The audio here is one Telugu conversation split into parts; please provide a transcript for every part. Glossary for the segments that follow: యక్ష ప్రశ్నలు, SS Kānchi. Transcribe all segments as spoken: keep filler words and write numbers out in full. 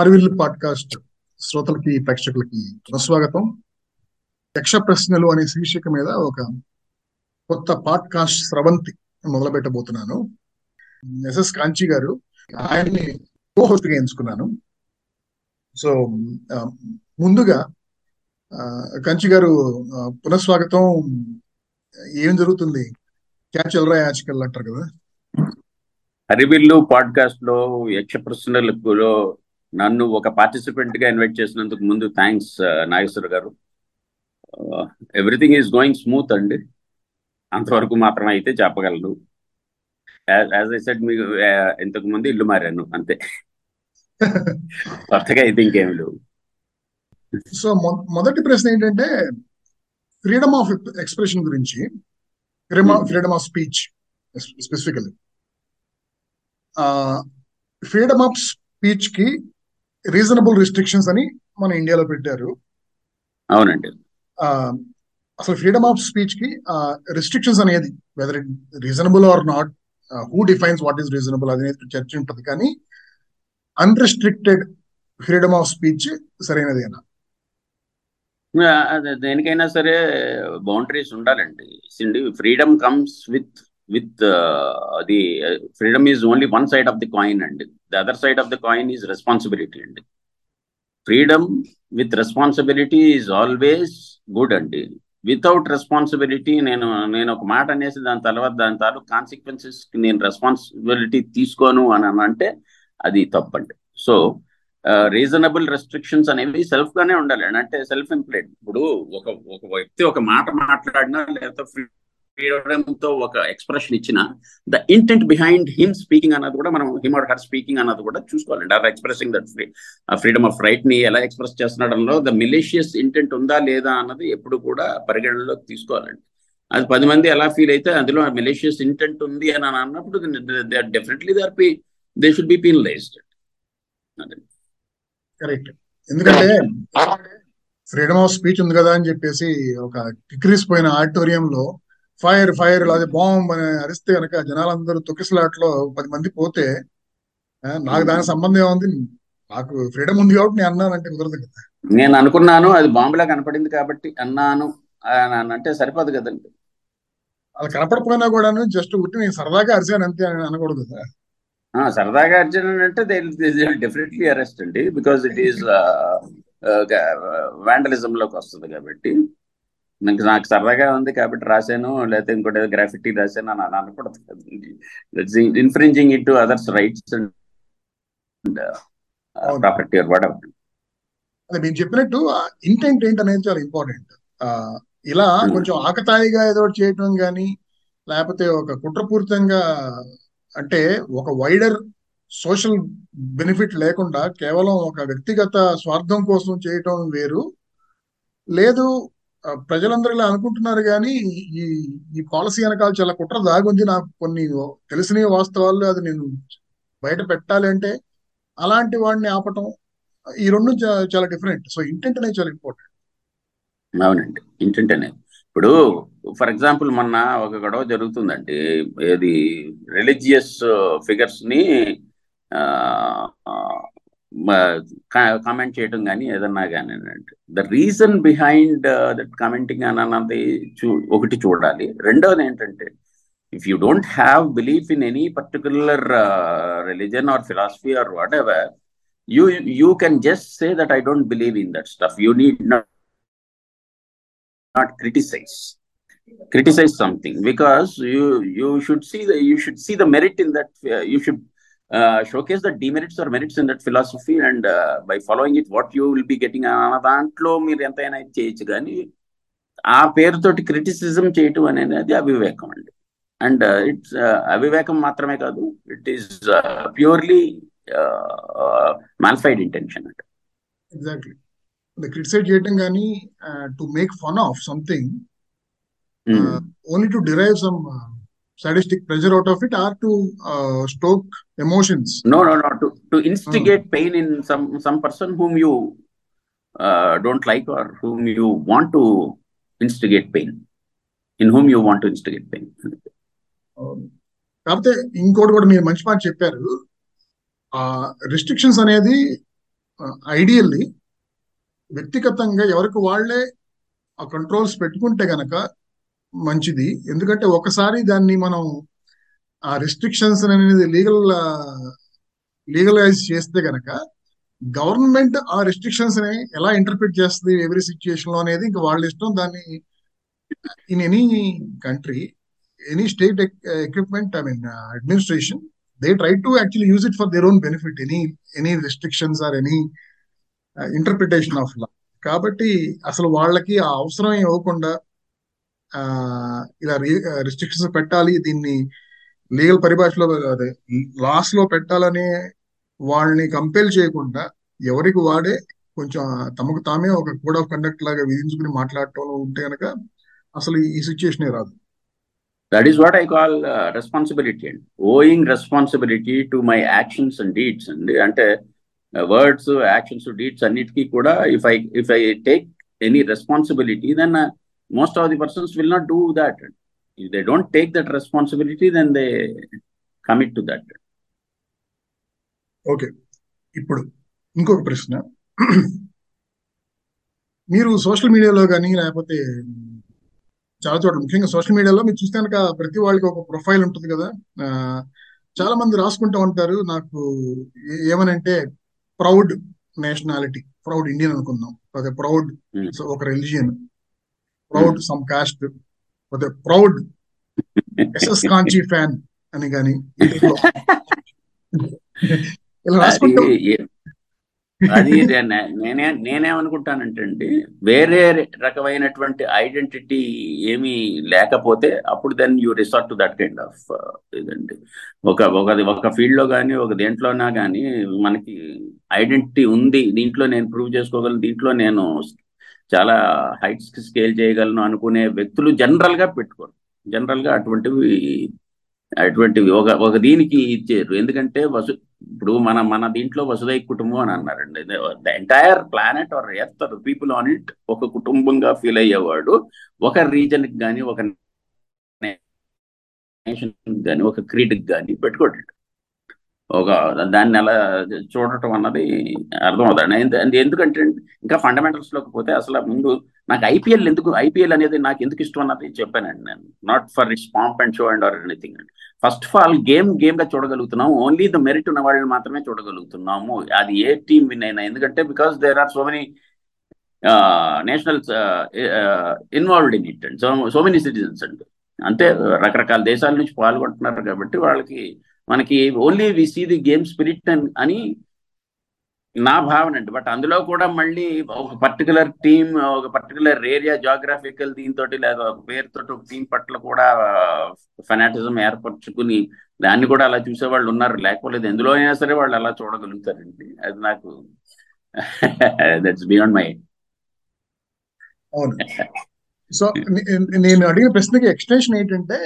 అరవిల్ పాడ్కాస్ట్ శ్రోతలకి ప్రేక్షకులకి స్వాగతం. యక్ష ప్రశ్నలు అనే శీర్షిక మీద ఒక కొత్త పాడ్కాస్ట్ స్రవంతి మొదలు పెట్టబోతున్నాను. ఎస్ఎస్ కాంచి గారు, ఆయన్ని కో హోస్ట్ గా ఎంచుకున్నాను. సో ముందుగా కాంచి గారు, పునఃస్వాగతం. ఏం జరుగుతుంది? క్యాచ్ ఎల్రా యాచికల్ అంటారు కదా. అరవిల్లు పాడ్కాస్ట్ లో యక్ష ప్రశ్నలలో నన్ను ఒక పార్టిసిపెంట్ గా ఇన్వైట్ చేసినందుకు ముందు థ్యాంక్స్ నాగేశ్వర గారు. ఎవ్రీథింగ్ ఈజ్ గోయింగ్ స్మూత్ అండి, అంతవరకు మాత్రమే అయితే చెప్పగలను. యాజ్ ఐ సెడ్, మీకు ఇంతకు ముందు ఇల్లు మారాను, అంతే. కొత్తగా అయితే ఇంకేమి లేవు. సో మొదటి ప్రశ్న ఏంటంటే ఫ్రీడమ్ ఆఫ్ ఎక్స్ప్రెషన్ గురించి, freedom of speech specifically. Freedom of speech కి రీజనబుల్ రిస్ట్రిక్షన్స్ అని మన ఇండియాలో పెట్టారు. అవునండి. అసలు ఫ్రీడమ్ ఆఫ్ స్పీచ్ కి రిస్ట్రిక్షన్స్ అనేది, whether it reasonable or not, who defines what is reasonable అనేది చర్చ ఉంటుంది. కానీ అన్రిస్ట్రిక్టెడ్ ఫ్రీడమ్ ఆఫ్ స్పీచ్ సరైనది అన్న దేనికైనా సరే బౌండరీస్ ఉండాలండి. Freedom comes with with the freedom is only one side of the coin అండి. The other side of the coin is responsibility అండి. Freedom with responsibility is always good అండి. వితౌట్ రెస్పాన్సిబిలిటీ, నేను నేను ఒక మాట అనేసి దాని తర్వాత దాని తాలూకు కాన్సిక్వెన్సెస్ నేను రెస్పాన్సిబిలిటీ తీసుకోను అని అంటే అది తప్పండి. సో రీజనబుల్ రెస్ట్రిక్షన్స్ అనేవి సెల్ఫ్ గానే ఉండాలి, అంటే సెల్ఫ్ ఎంప్లాయిడ్. ఇప్పుడు ఒక ఒక వ్యక్తి ఒక మాట మాట్లాడినా లేకపోతే ఫ్రీ తో ఒక ఎక్స్ప్రెషన్ ఇచ్చిన the intent behind him speaking అన్నది కూడా మనం, హిమ్ ఆర్ హర్ స్పీకింగ్ అన్నది కూడా చూసుకోవాలండి. Or expressing that freedom of right ని ఎలా ఎక్స్ప్రెస్ చేస్తున్నాడంలో ద మిలీషియస్ ఇంటెంట్ ఉందా లేదా అన్నది ఎప్పుడు కూడా పరిగణనలోకి తీసుకోవాలండి. అది పది మంది ఎలా ఫీల్ అయితే అందులో మిలీషియస్ ఇంటెంట్ ఉంది అని అన్నప్పుడు they are definitely they are పీ they should be penalized. Correct. ఎందుకంటే ఫ్రీడమ్ ఆఫ్ స్పీచ్ ఉంది కదా అని చెప్పేసి ఒక కిక్కిరిసిపోయిన ఆడిటోరియంలో ఫైర్ ఫైర్ అదే బాంబు అని అరిస్తే కనుక జనాలందరూ తొక్కిసలాట్లో పది మంది పోతే, నాకు దానికి సంబంధం ఏముంది, నాకు ఫ్రీడమ్ ఉంది కాబట్టి నేను అన్నానంటే కుదరదు కదా. నేను అనుకున్నాను అది బాంబులా కనపడింది కాబట్టి అన్నాను అంటే సరిపోదు కదండి. అది కనపడపోయినా కూడా జస్ట్ ఉట్టి నేను సరదాగా అరిచాను అంతే అనకూడదు కదా. సరదాగా అరిచాను అంటే దే విల్ డెఫినెట్లీ అరెస్ట్ అండి, బికాజ్ ఇట్ ఈస్ వాండలిజం లోకి వస్తుంది కాబట్టి. నాకు నాకు సరదాగా ఉంది కాబట్టి రాశాను, లేకపోతే ఇంకోటి ఏదో గ్రాఫిటీ రాశాను అని అని అనకూడదు. It's infringing it to others rights and property or whatever. అదే మీరు చెప్పినట్టు ఇంటెంట్ ఏంటనేది చాలా ఇంపార్టెంట్. ఇలా కొంచెం ఆకతాయిగా ఏదో చేయటం కానీ లేకపోతే ఒక కుట్రపూరితంగా, అంటే ఒక వైడర్ సోషల్ బెనిఫిట్ లేకుండా కేవలం ఒక వ్యక్తిగత స్వార్థం కోసం చేయటం వేరు. లేదు ప్రజలందరూ ఇలా అనుకుంటున్నారు కానీ ఈ ఈ పాలసీ వెనకాల చాలా కుట్ర దాగుంది, నాకు కొన్ని తెలిసిన వాస్తవాల్లో అది నేను బయట పెట్టాలి అంటే అలాంటి వాడిని ఆపటం, ఈ రెండు చాలా డిఫరెంట్. సో ఇంటెంట్ అనేది చాలా ఇంపార్టెంట్. అవునండి, ఇంటెంట్ అనేది. ఇప్పుడు ఫర్ ఎగ్జాంపుల్ మొన్న ఒక గొడవ జరుగుతుందండి, ఏది రిలీజియస్ ఫిగర్స్ ని కామెంట్ చేయటం కానీ ఏదన్నా కానీ అంటే the reason behind that commenting అని అన్నది చూ ఒకటి చూడాలి. రెండవది ఏంటంటే if you don't have belief in any particular religion or philosophy or whatever, you you can just say that I don't believe in that stuff. You need not not criticise criticise something because you you should see the you should see the merit in that. You should Uh, showcase the demerits or merits in that philosophy, and uh, by following it what you will be getting ana dantlo meer entaina cheyachu gaani aa peru toti criticism cheyatam anedi avivekam andi, and uh, it's uh, avivekam maatrame kaadu, it is uh, purely uh, uh, malfied intention. Exactly, the criticize cheyatam gaani uh, to make fun of something uh, mm. only to derive some uh, sadistic pleasure out of it or to uh, stoke emotions. No, no, no. To, to instigate uh-huh. pain in some some person whom you uh, don't like or whom you want to instigate pain. In whom you want to instigate pain. కాబట్టి ఇంకోటి కూడా మీరు మంచి మాట చెప్పారు. ఆ రిస్ట్రిక్షన్స్ అనేది ఐడియల్లీ వ్యక్తిగతంగా ఎవరికి వాళ్లే ఆ కంట్రోల్స్ పెట్టుకుంటే గనక మంచిది. ఎందుకంటే ఒకసారి దాన్ని మనం ఆ రెస్ట్రిక్షన్స్ అనేది లీగల్ లీగలైజ్ చేస్తే గనక గవర్నమెంట్ ఆ రెస్ట్రిక్షన్స్ ని ఎలా ఇంటర్ప్రిట్ చేస్తుంది ఎవ్రీ సిచ్యుయేషన్ లో అనేది ఇంకా వాళ్ళ ఇష్టం. దాన్ని in any country any state equipment I mean administration they try to actually use it for their own benefit, any any restrictions or any uh, interpretation of law. Kabatti asalu vallaki aa avasaram evakunda aa ila restrictions pettali dinni legal paribhashalo ade laws lo pettalane vallni compel cheyakunda evariki vaade koncham tamaku tame oka code of conduct laga vidinchukoni maatladadalo unte ganaka asalu ee situation e raadu. That is what I call uh, responsibility, and owing responsibility to my actions and deeds. And ante uh, words, actions, deeds annitiki kuda, if i if i take any responsibility, then uh, most of the persons will not do that. If they don't take that responsibility, then they commit to that. Okay, ippudu inkoka prashna, meeru social media lo gaani lepothe చాలా చోట్ల ముఖ్యంగా సోషల్ మీడియాలో మీరు చూస్తే కనుక ప్రతి వాళ్ళకి ఒక ప్రొఫైల్ ఉంటుంది కదా. చాలా మంది రాసుకుంటూ ఉంటారు, నాకు ఏమనంటే ప్రౌడ్ నేషనాలిటీ, ప్రౌడ్ ఇండియన్ అనుకుందాం, అదే ప్రౌడ్ ఒక రిలీజియన్, ప్రౌడ్ సమ్ కాస్ట్, అదే ప్రౌడ్ ఎస్ఎస్ కాంచి ఫ్యాన్ అని కానీ ఇలా రాసుకుంటాం. అది నేనే నేనేమనుకుంటానంటే అండి, వేరే రకమైనటువంటి ఐడెంటిటీ ఏమీ లేకపోతే అప్పుడు then you resort to that kind of ఇదండి. ఒక ఒక ఫీల్డ్లో కానీ ఒక దేంట్లోనా కానీ మనకి ఐడెంటిటీ ఉంది, దీంట్లో నేను ప్రూవ్ చేసుకోగలను, దీంట్లో నేను చాలా హైట్స్కి స్కేల్ చేయగలను అనుకునే వ్యక్తులు జనరల్గా పెట్టుకోరు. జనరల్గా అటువంటివి అటువంటివి ఒక ఒక దీనికి ఇచ్చారు. ఎందుకంటే వసు ఇప్పుడు మన మన దీంట్లో వసుదైక కుటుంబం అని అన్నారండి. The entire planet or earth people on it ఒక కుటుంబంగా ఫీల్ అయ్యేవాడు ఒక రీజన్కి కానీ ఒక నేషన్ కానీ ఒక క్రీడ్కి కానీ పెట్టుకోడు. ఒక దాన్ని అలా చూడటం అన్నది అర్థం అవుతాడు. ఎందుకంటే ఇంకా ఫండమెంటల్స్లోకి పోతే అసలు ముందు నాకు ఐపీఎల్ ఎందుకు, ఐపీఎల్ అనేది నాకు ఎందుకు ఇష్టం అన్నది చెప్పానండి నేను. Not for its pomp and show and or anything అండి. ఫస్ట్ ఆఫ్ ఆల్ గేమ్ గేమ్గా చూడగలుగుతున్నాము, ఓన్లీ ద మెరిట్ ఉన్న వాళ్ళని మాత్రమే చూడగలుగుతున్నాము, అది ఏ టీం విన్ అయినా. ఎందుకంటే because there are so many nationals involved in it and so so many citizens అండి. అంటే రకరకాల దేశాల నుంచి పాల్గొంటున్నారు కాబట్టి వాళ్ళకి మనకి only we see the game spirit అని నా భావన అండి. బట్ అందులో కూడా మళ్ళీ ఒక పర్టికులర్ టీం, ఒక పర్టికులర్ ఏరియా జాగ్రఫికల్ దీంతో లేదా ఒక పేరుతో ఒక టీం పట్ల కూడా ఫెనాటిజం ఏర్పరచుకుని దాన్ని కూడా అలా చూసేవాళ్ళు ఉన్నారు. లేకపోలేదు ఎందులో అయినా సరే వాళ్ళు అలా చూడగలుగుతారండి. అది నాకు దట్స్ బియాండ్ మై. సో నేను అడిగిన ప్రశ్నకి ఎక్స్టెన్షన్ ఏంటంటే,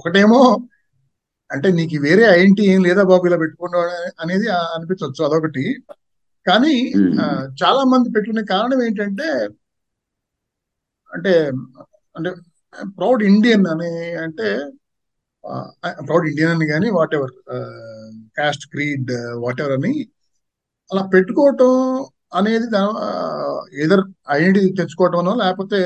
ఒకటేమో అంటే నీకు వేరే ఐడెంటిటీ ఏం లేదా బాబు ఇలా పెట్టుకున్నావు అనేది అనిపించవచ్చు, అదొకటి. కానీ చాలా మంది పెట్టుకునే కారణం ఏంటంటే అంటే అంటే ప్రౌడ్ ఇండియన్ అని, అంటే ప్రౌడ్ ఇండియన్ అని కానీ whatever caste creed whatever అని అలా పెట్టుకోవటం అనేది ఏదర్ ఐడెంటిటీ తెచ్చుకోవటమనో లేకపోతే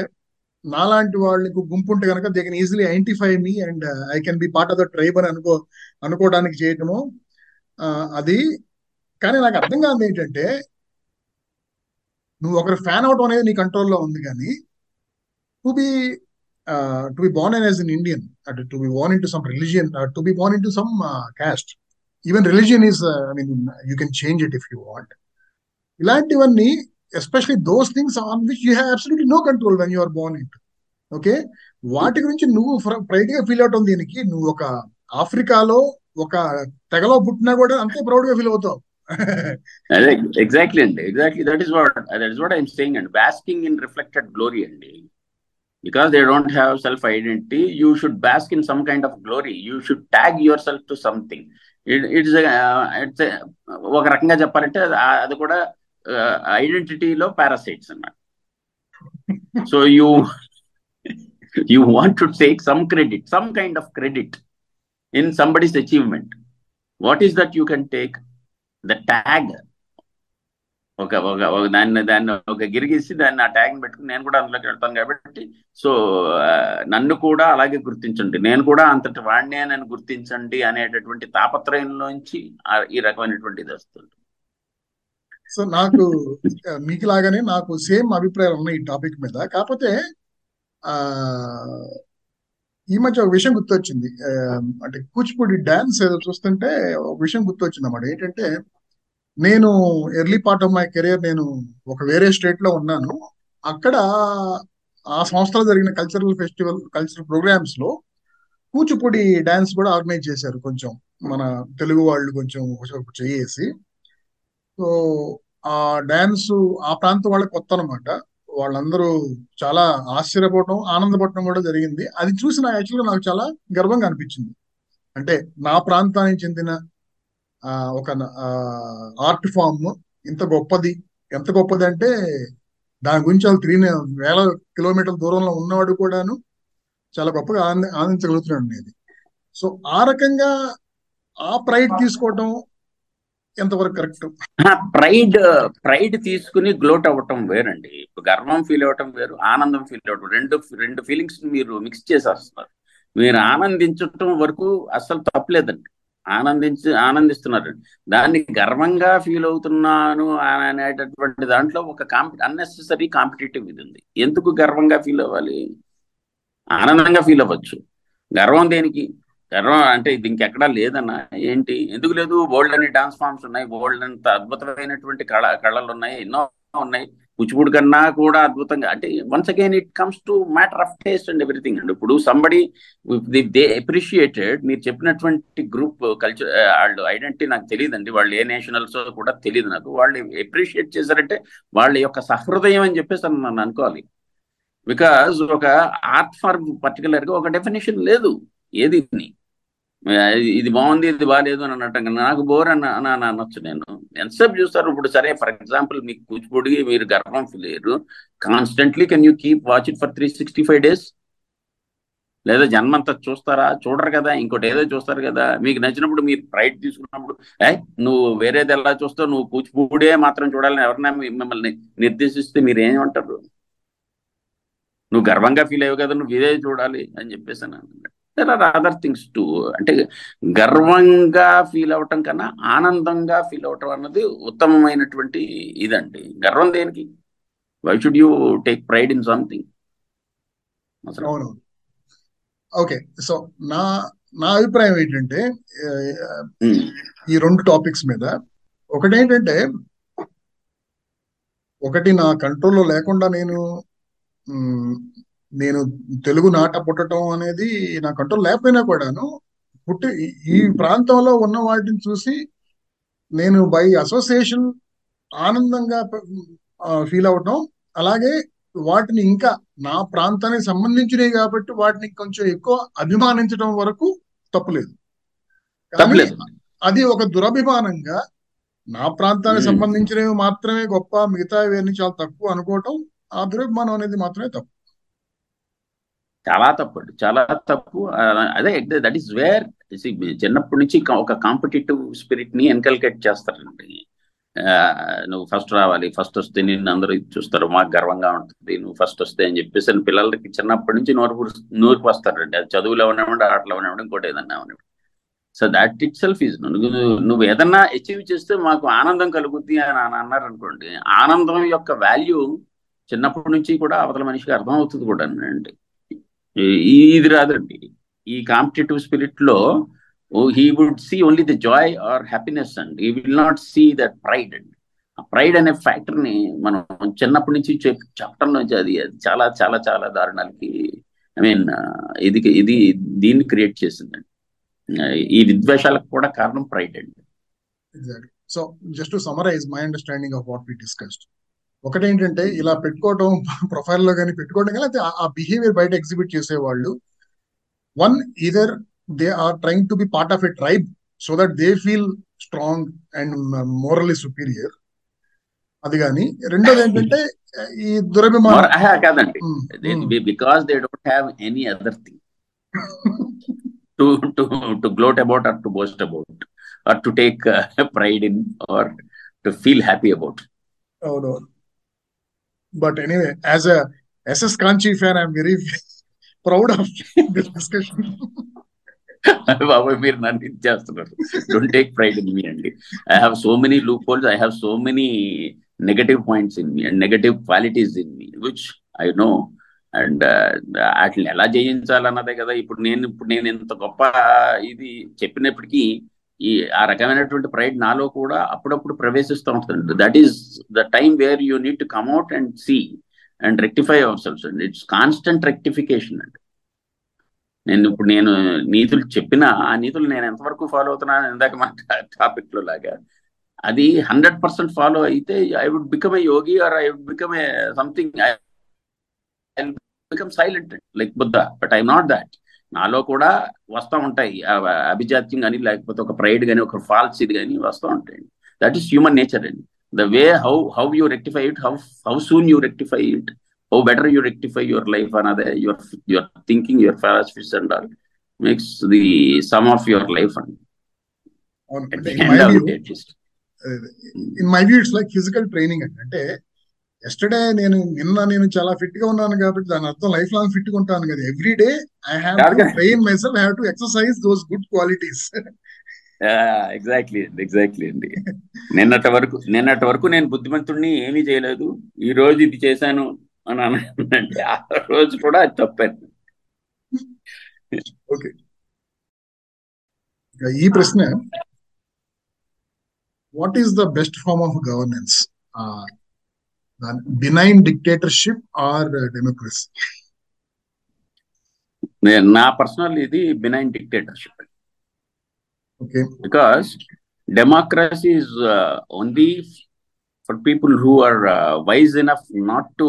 నాలాంటి వాళ్ళకు గుంపు ఉంటే కనుక they can easily identify me and I can be part of the tribe అని అనుకో అనుకోవడానికి చేయటము అది. కానీ నాకు అర్థం కాదు ఏంటంటే, నువ్వు ఒకరి ఫ్యాన్ అవటం అనేది నీ కంట్రోల్లో ఉంది, కానీ to be to be born as an Indian, at to be born in to some religion, to be born in to some caste, even religion is I mean you can change it if you want. ఇలాంటివన్నీ especially those things on which you have absolutely no control when you are born into. Okay, వాటి గురించి నువ్వు ప్రైడ్ గా ఫీల్ అవుతావు. దీనికి నువ్వు ఒక ఆఫ్రికాలో ఒక తెగలో పుట్టినా కూడా అంతే ప్రౌడ్ గా ఫీల్ అవుతావు. ఎగ్జాక్ట్లీ అండి, exactly that is what that is what I am saying అండి. బాస్కింగ్ ఇన్ రిఫ్లెక్టెడ్ గ్లోరీ అండి, because they don't have self identity, you should bask in some kind of glory, you should tag yourself to something. It, it's a, uh, it's a, ఒక రకంగా చెప్పాలంటే అది కూడా ఐడెంటిటీలో పారాసైట్స్ అన్నమాట. So you you want to take some credit, some kind of credit in somebody's achievement. What is that you can take? The tag ఒక ఒక దాన్ని దాన్ని ఒక గిరిగిసి దాన్ని ఆ ట్యాగ్ పెట్టుకుని నేను కూడా అందులోకి వెళ్తాను కాబట్టి సో నన్ను కూడా అలాగే గుర్తించండి, నేను కూడా అంతటి వాడినే నన్ను గుర్తించండి అనేటటువంటి తాపత్రయంలోంచి ఈ రకమైనటువంటిది వస్తుంది. సో నాకు మీకు లాగానే నాకు సేమ్ అభిప్రాయాలు ఉన్నాయి ఈ టాపిక్ మీద. కాకపోతే ఆ ఈ మధ్య ఒక విషయం గుర్తొచ్చింది, అంటే కూచిపూడి డాన్స్ ఏదో చూస్తుంటే ఒక విషయం గుర్తొచ్చింది అన్నమాట. ఏంటంటే నేను early part of my career నేను ఒక వేరే స్టేట్ లో ఉన్నాను, అక్కడ ఆ సంవత్సరం జరిగిన కల్చరల్ ఫెస్టివల్ కల్చరల్ ప్రోగ్రామ్స్ లో కూచిపూడి డాన్స్ కూడా ఆర్గనైజ్ చేశారు, కొంచెం మన తెలుగు వాళ్ళు కొంచెం చేసి. సో ఆ డాన్స్ ఆ ప్రాంతం వాళ్ళకి కొత్త అనమాట, వాళ్ళందరూ చాలా ఆశ్చర్యపోవటం ఆనందపడటం కూడా జరిగింది. అది చూసి నాకు యాక్చువల్గా నాకు చాలా గర్వంగా అనిపించింది, అంటే నా ప్రాంతానికి చెందిన ఒక ఆర్ట్ ఫామ్ ఇంత గొప్పది. ఎంత గొప్పది అంటే దాని గురించి వాళ్ళు త్రీ వేల కిలోమీటర్ల దూరంలో ఉన్నవాడు కూడాను చాలా గొప్పగా ఆనంద ఆనందించగలుగుతున్నాడు అనేది. సో ఆ రకంగా ఆ ప్రైడ్ తీసుకోవటం ఎంతవరకు కరెక్ట్? ప్రైడ్ ప్రైడ్ తీసుకుని గ్లోట్ అవ్వటం వేరండి, గర్వం ఫీల్ అవ్వటం వేరు, ఆనందం ఫీల్ అవ్వటం రెండు రెండు ఫీలింగ్స్ మీరు మిక్స్ చేసేస్తున్నారు. మీరు ఆనందించటం వరకు అస్సలు తప్పలేదండి, ఆనందించి ఆనందిస్తున్నారండి. దాన్ని గర్వంగా ఫీల్ అవుతున్నాను అనేటటువంటి దాంట్లో ఒక కాంపి అన్నెసెసరీ కాంపిటేటివ్ ఇది ఉంది. ఎందుకు గర్వంగా ఫీల్ అవ్వాలి? ఆనందంగా ఫీల్ అవ్వచ్చు. గర్వం దేనికి? గర్వం అంటే ఇది ఇంకెక్కడా లేదన్నా. ఏంటి ఎందుకు లేదు? బోల్డ్ అని డాన్స్ ఫామ్స్ ఉన్నాయి, బోల్డ్ అంత అద్భుతమైనటువంటి కళ కళలు ఉన్నాయి, ఎన్నో ఉన్నాయి. కూచిపూడి కన్నా కూడా అద్భుతంగా, అంటే once again it comes to matter of taste and everything అండి. ఇప్పుడు సంబడి దే అప్రిషియేటెడ్, మీరు చెప్పినటువంటి గ్రూప్ కల్చర్ వాళ్ళు ఐడెంటిటీ నాకు తెలియదండి, వాళ్ళు ఏ నేషనల్స్ కూడా తెలియదు నాకు. వాళ్ళు అప్రిషియేట్ చేశారంటే వాళ్ళ యొక్క సహృదయం అని చెప్పేసి నన్ను అనుకోవాలి. బికాజ్ ఒక ఆర్ట్ ఫార్మ్ పర్టికులర్గా ఒక డెఫినేషన్ లేదు, ఏది ఇది బాగుంది ఇది బాగాలేదు అని అనటం కన్నా నాకు బోర్ అని అని అని అనొచ్చు. నేను ఎంతసేపు చూస్తారు ఇప్పుడు? సరే ఫర్ ఎగ్జాంపుల్ మీకు కూచిపూడి మీరు గర్వం ఫీల్ అయ్యారు, constantly can you keep watch it for three sixty five days లేదా జన్మంతా చూస్తారా? చూడరు కదా, ఇంకోటి ఏదో చూస్తారు కదా. మీకు నచ్చినప్పుడు మీరు ప్రైడ్ తీసుకున్నప్పుడు ఏ నువ్వు వేరేది ఎలా చూస్తావు, నువ్వు కూచిపూడే మాత్రం చూడాలని ఎవరైనా మిమ్మల్ని నిర్దేశిస్తే మీరు ఏమంటారు? నువ్వు గర్వంగా ఫీల్ అయ్యావు కదా, నువ్వు ఇదే చూడాలి అని చెప్పేసి అన్నాను. There are other things to, అంటే గర్వంగా ఫీల్ అవటం కన్నా ఆనందంగా ఫీల్ అవటం అన్నది ఉత్తమమైనటువంటి ఇదండి. గర్వం దేనికి? Why should you take pride in something? Okay, so నా నా అభిప్రాయం ఏంటంటే ఈ రెండు టాపిక్స్ మీద ఒకటేంటంటే ఒకటి నా కంట్రోల్లో లేకుండా నేను నేను తెలుగు నాట పుట్టడం అనేది నా కంట్రోల్ లేకపోయినా కూడాను పుట్టి ఈ ప్రాంతంలో ఉన్న వాటిని చూసి నేను బై అసోసియేషన్ ఆనందంగా ఫీల్ అవటం, అలాగే వాటిని ఇంకా నా ప్రాంతానికి సంబంధించినవి కాబట్టి వాటిని కొంచెం ఎక్కువ అభిమానించడం వరకు తప్పులేదు. కానీ అది ఒక దురభిమానంగా నా ప్రాంతానికి సంబంధించినవి మాత్రమే గొప్ప, మిగతావేని చాలా తక్కువ అనుకోవటం, ఆ దురభిమానం అనేది మాత్రమే తప్పు, చాలా తప్పు అండి, చాలా తప్పు. అదే దట్ ఈస్ వేర్ చిన్నప్పటి నుంచి ఒక కాంపిటేటివ్ స్పిరిట్ ని ఎన్కల్కేట్ చేస్తారండి. నువ్వు ఫస్ట్ రావాలి, ఫస్ట్ వస్తే నిన్ను అందరూ చూస్తారు, మాకు గర్వంగా ఉంటుంది, నువ్వు ఫస్ట్ వస్తే అని చెప్పేసి పిల్లలకి చిన్నప్పటి నుంచి నోరు నూరుకు వస్తారండి. అది చదువులో ఉన్నామంటే ఆటలో ఉన్నామంటే ఇంకోటి ఏదన్నా ఉన్నామండి. So that itself is నువ్వు నువ్వు ఏదన్నా అచీవ్ చేస్తే మాకు ఆనందం కలుగుద్ది అని అన్నారు అనుకోండి, ఆనందం యొక్క వాల్యూ చిన్నప్పటి నుంచి కూడా అవతల మనిషికి అర్థం అవుతుంది కూడా అండి. ఇది రాదండి ఈ కాంపిటేటివ్ స్పిరిట్ లో. He would see only the joy or happiness and he will not see that pride అండి. ఆ ప్రైడ్ అనే ఫ్యాక్టర్ని మనం చిన్నప్పటి నుంచి చెప్పటంలో అది చాలా చాలా చాలా దారుణాలకి ఐ మీన్ ఇది ఇది దీన్ని క్రియేట్ చేసిందండి. ఈ విద్వేషాలకు కూడా కారణం ప్రైడ్ అండి. Exactly. So just to summarise my understanding of what we discussed, ఒకటేంటంటే ఇలా పెట్టుకోవటం ప్రొఫైల్లో కానీ పెట్టుకోవడం కానీ అయితే ఆ బిహేవియర్ బయట ఎగ్జిబిట్ చేసేవాళ్ళు one either they are trying to be part of a tribe so that they feel strong and morally superior, అది కానీ రెండోది ఏంటంటే ఈ దురభిమానం కాదండి, because they don't have any other thing to to to gloat about or to boast about. or to take uh, pride in or to feel happy about. Oh no. But anyway, as a S S Kānchi fan, I'm very proud of this discussion. Don't take pride in me, Andy. I have so many loopholes. I have so many negative points in me and negative qualities in me, which I know. And వాటిని ఎలా జయించాలన్నదే కదా ఇప్పుడు నేను ఇప్పుడు నేను ఇంత గొప్ప ఇది చెప్పినప్పటికీ ఈ ఆ రకమైనటువంటి ప్రైడ్ నాలో కూడా అప్పుడప్పుడు ప్రవేశిస్తూ ఉంటుంది. That is the time where you need to come out and see and rectify hour shelves and it's constant rectification. And నేను ఇప్పుడు నేను నీతులు చెప్పినా ఆ నీతులు నేను ఎంతవరకు ఫాలో అవుతున్నాను ఇందాక మా టాపిక్లో లాగా అది హండ్రెడ్ పర్సెంట్ ఫాలో అయితే I would become a yogi or I would become a something. I'll become silent like Buddha, but I'm not that. నాలో కూడా వస్తూ ఉంటాయి అభిజాత్యం కానీ లేకపోతే ఒక ప్రైడ్ కానీ ఒక ఫాల్స్ ఇది కానీ వస్తూ ఉంటాయండి. దట్ ఈస్ హ్యూమన్ నేచర్ అండి. The way how how you rectify it, how how soon you rectify it, how better you rectify your life అన్నదే your your thinking your philosophies and all makes the sum of your life అండి. In my view it's like physical training అండి. అంటే ఎస్టర్డే నేను నిన్న నేను చాలా ఫిట్ గా ఉన్నాను కాబట్టి దాని అర్థం లైఫ్ లాంగ్ ఫిట్ గా ఉంటాను కదా. Every day I have to train myself, I have to exercise those good qualities. Exactly exactly అండి. నిన్నటి వరకు నిన్నటి వరకు నేను బుద్ధిమంతుడిని ఏమీ చేయలేదు, ఈ రోజు ఇది చేశాను అని అన్నానండి. ఆ రోజు కూడా అది తప్పాను. ఓకే, ఈ ప్రశ్న, what is the best form of governance? benign dictatorship or democracy? నా పర్సనల్ ఇది benign dictatorship. Okay, because democracy is uh, only for people who are uh, wise enough not to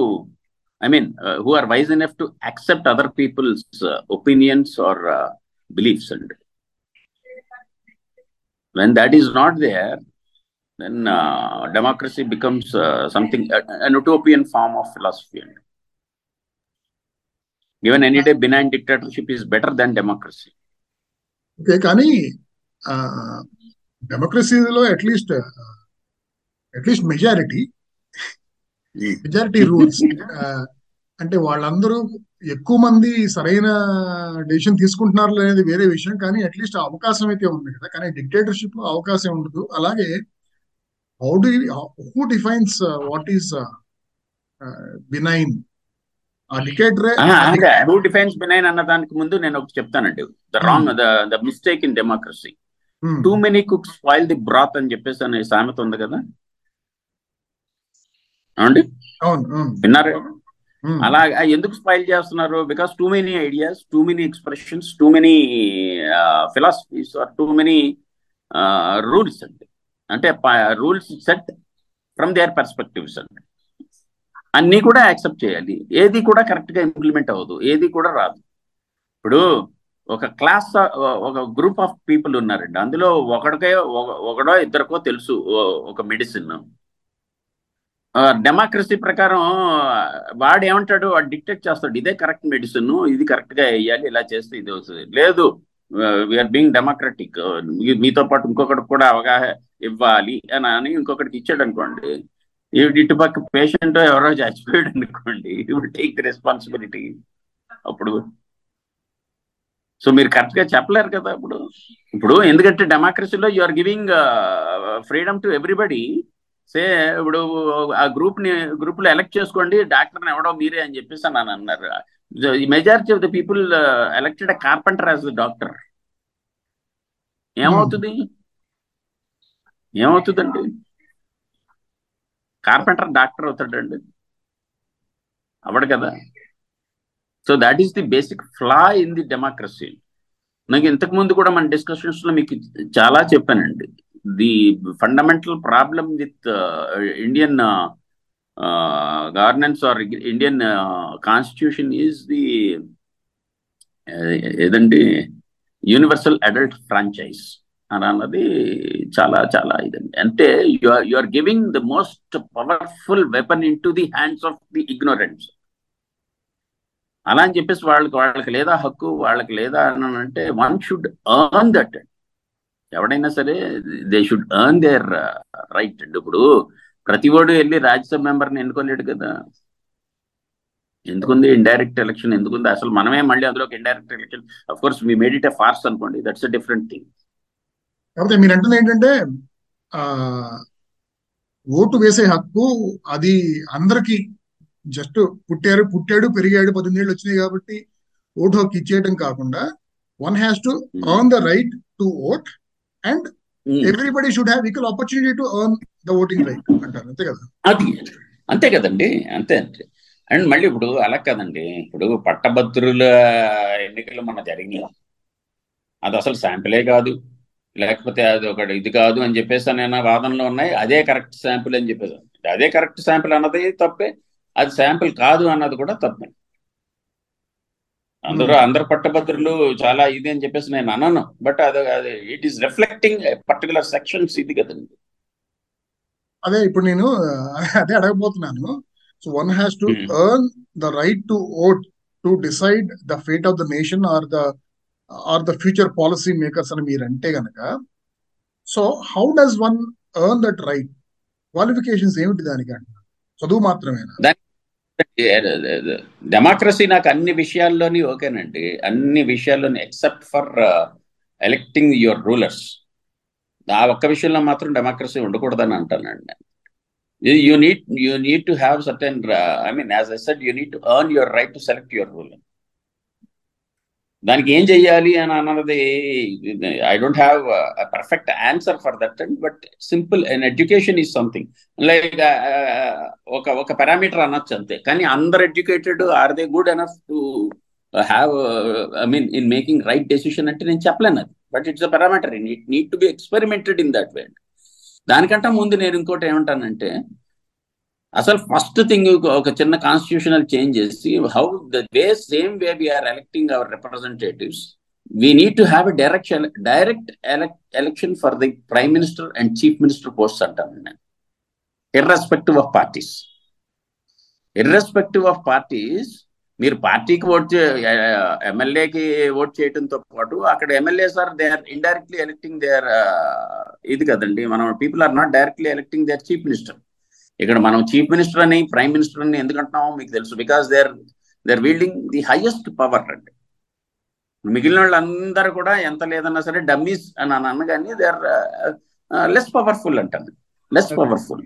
i mean uh, who are wise enough to accept other people's uh, opinions or uh, beliefs, and when that is not there, then uh, democracy becomes uh, something uh, an utopian form of philosophy. And given any day, benign dictatorship is better than democracy. Okay, kani uh, democracy lo at least uh, at least majority majority rules. అంటే వాళ్ళందరూ ఎక్కువ మంది సరైన డెసిషన్ తీసుకుంటున్నారు అనేది వేరే విషయం, కానీ అట్లీస్ట్ అవకాశం అయితే ఉంది కదా. కానీ డిక్టేటర్షిప్ లో అవకాశం ఉండదు. అలాగే how do you, who defines uh, what is uh, uh, benign a dictator? Who defines benign అన్నదానికి ముందు నేను ఒకటి చెప్తానండి. the wrong the, the mistake in democracy. hmm. Too many cooks spoil the broth అని చెప్పేసి అనే సామెత ఉంది కదా అండి. అవును, విన్నారు. అలా ఎందుకు స్పాయిల్ చేస్తున్నారు? Because too many ideas, too many expressions, too many uh, philosophies or too many uh, rules అండి. అంటే rules set from their perspectives అండి. అన్నీ కూడా యాక్సెప్ట్ చేయాలి, ఏది కూడా కరెక్ట్గా ఇంప్లిమెంట్ అవ్వదు, ఏది కూడా రాదు. ఇప్పుడు ఒక క్లాస్ ఒక గ్రూప్ ఆఫ్ పీపుల్ ఉన్నారండి, అందులో ఒకడికే ఒకడో ఇద్దరికో తెలుసు ఒక మెడిసిన్. డెమోక్రసీ ప్రకారం వాడు ఏమంటాడు, వాడు డిక్టేట్ చేస్తాడు, ఇదే కరెక్ట్ మెడిసిన్, ఇది కరెక్ట్గా వేయాలి, ఇలా చేస్తే ఇది వస్తుంది. లేదు, వీఆర్ బీయింగ్ డెమోక్రటిక్, మీతో పాటు ఇంకొకటి కూడా అవగాహన ఇవ్వాలి అని అని ఇంకొకటికి ఇచ్చాడు అనుకోండి. ఇటు పక్క పేషెంట్ ఎవరో చచ్చిపోయాడు అనుకోండి, ఇప్పుడు టేక్ ది రెస్పాన్సిబిలిటీ. అప్పుడు సో మీరు కరెక్ట్గా చెప్పలేరు కదా. ఇప్పుడు ఇప్పుడు ఎందుకంటే డెమోక్రసీలో you are giving freedom to everybody. Say ఇప్పుడు ఆ గ్రూప్ని గ్రూప్లో ఎలెక్ట్ చేసుకోండి, డాక్టర్ని ఎవడో మీరే అని చెప్పేసి అని అన్నారు. Majority of the people elected a carpenter as the doctor. ఏమవుతుంది ఏమవుతుందండి? కార్పెంటర్ డాక్టర్ అవుతాడండి, అవడు కదా. So that is the basic flaw in the democracy. నాకు ఇంతకుముందు కూడా మన డిస్కషన్స్లో మీకు చాలా చెప్పానండి. The fundamental problem with Indian governance or Indian constitution is the ఏదండి యూనివర్సల్ అడల్ట్ ఫ్రాంచైజ్ అని అన్నది చాలా చాలా ఇదండి. అంటే you are you are giving the most powerful weapon into the hands of the ignorance. అలా అని చెప్పేసి వాళ్ళకి వాళ్ళకి లేదా హక్కు, వాళ్ళకి లేదా అని అంటే వన్ షుడ్ ఎర్న్ దట్. ఎవడైనా సరే they should earn their right. And ఇప్పుడు ప్రతి వాడు వెళ్ళి రాజ్యసభ మెంబర్ని ఎన్నుకోలేడు కదా. ఎందుకుంది ఇండైరెక్ట్ ఎలక్షన్? ఎందుకుంది అసలు? మనమే మళ్ళీ అందులోకి indirect election. Of course we made it a farce అనుకోండి, దట్స్ ఎ డిఫరెంట్ థింగ్. కాకపోతే మీరు అంటుంది ఏంటంటే ఓటు వేసే హక్కు అది అందరికీ, జస్ట్ పుట్టారు పుట్టాడు పెరిగాడు పద్దెనిమిది ఏళ్ళు వచ్చినాయి కాబట్టి ఓటు హక్కు ఇచ్చేయటం కాకుండా one has to earn the right to vote and everybody should have equal opportunity to earn the voting right అంటారు. అంతే కదా? అది అంతే కదండి, అంతే అంతే. అండ్ మళ్ళీ ఇప్పుడు అలా కదండి, ఇప్పుడు పట్టభద్రుల ఎన్నికలు మన జరిగినాయి, అది అసలు శాంపిలే కాదు, లేకపోతే అది ఒకటి ఇది కాదు అని చెప్పేసి నేను వాదనలో ఉన్నాయి. అదే కరెక్ట్ శాంపిల్ అని చెప్పేసి, అదే కరెక్ట్ శాంపిల్ అన్నది తప్పే, అది శాంపిల్ కాదు అన్నది కూడా తప్పే. అందరూ అందరు పట్టభద్రులు చాలా ఇది అని చెప్పేసి నేను అన్నాను, బట్ అది అది it is reflecting particular sections, ఇది కదండి. అదే ఇప్పుడు నేను అదే అడగబోతున్నాను. So one has to mm. earn the right to vote to decide the fate of the nation or the or the future policy makers ani meer ante ganaka. So how does one earn that right? Qualifications em undi daniki anta sadu maatramena democracy naaku anni vishayalloni okay nandi, anni vishayalloni except for uh, electing your rulers. Aa okka vishayamlo maatram democracy undakudadani antanandi. You need you need to have certain, uh, I mean, as I said, you need to earn your right to select your ruler. దానికి ఏం చెయ్యాలి అని అన్నది I don't have a perfect answer for that. And but simple and education is something like ఒక ఒక పారామీటర్ అనొచ్చు అంతే. కానీ అందరు educated are they good enough to have, I mean, in making right decision అంటే నేను చెప్పలేను అది, but it's a parameter, it need to be experimented in that way. దానికంటే ముందు నేను ఇంకోటి ఏమంటానంటే, అసలు ఫస్ట్ థింగ్ ఒక చిన్న కాన్స్టిట్యూషనల్ చేంజ్ చేసి how the way same way we are electing our representatives, we need to have a direct direct elect election for the prime minister and chief minister post అంటాను నేను. Irrespective of parties, irrespective of parties మీరు పార్టీకి ఓట్ చే ఎమ్మెల్యేకి ఓట్ చేయడంతో పాటు అక్కడ MLA sir they are indirectly electing their ఇది కదండి. మనం people are not directly electing their chief minister. ఇక్కడ మనం చీఫ్ మినిస్టర్ అని ప్రైమ్ మినిస్టర్ అని ఎందుకంటున్నాము మీకు తెలుసు, because they are they are wielding the highest power అండి. మిగిలిన వాళ్ళందరూ కూడా ఎంత లేదన్నా సరే డమ్మీస్ అని అని అనగానే దే ఆర్ లెస్ పవర్ఫుల్ అంటాను, లెస్ పవర్ఫుల్.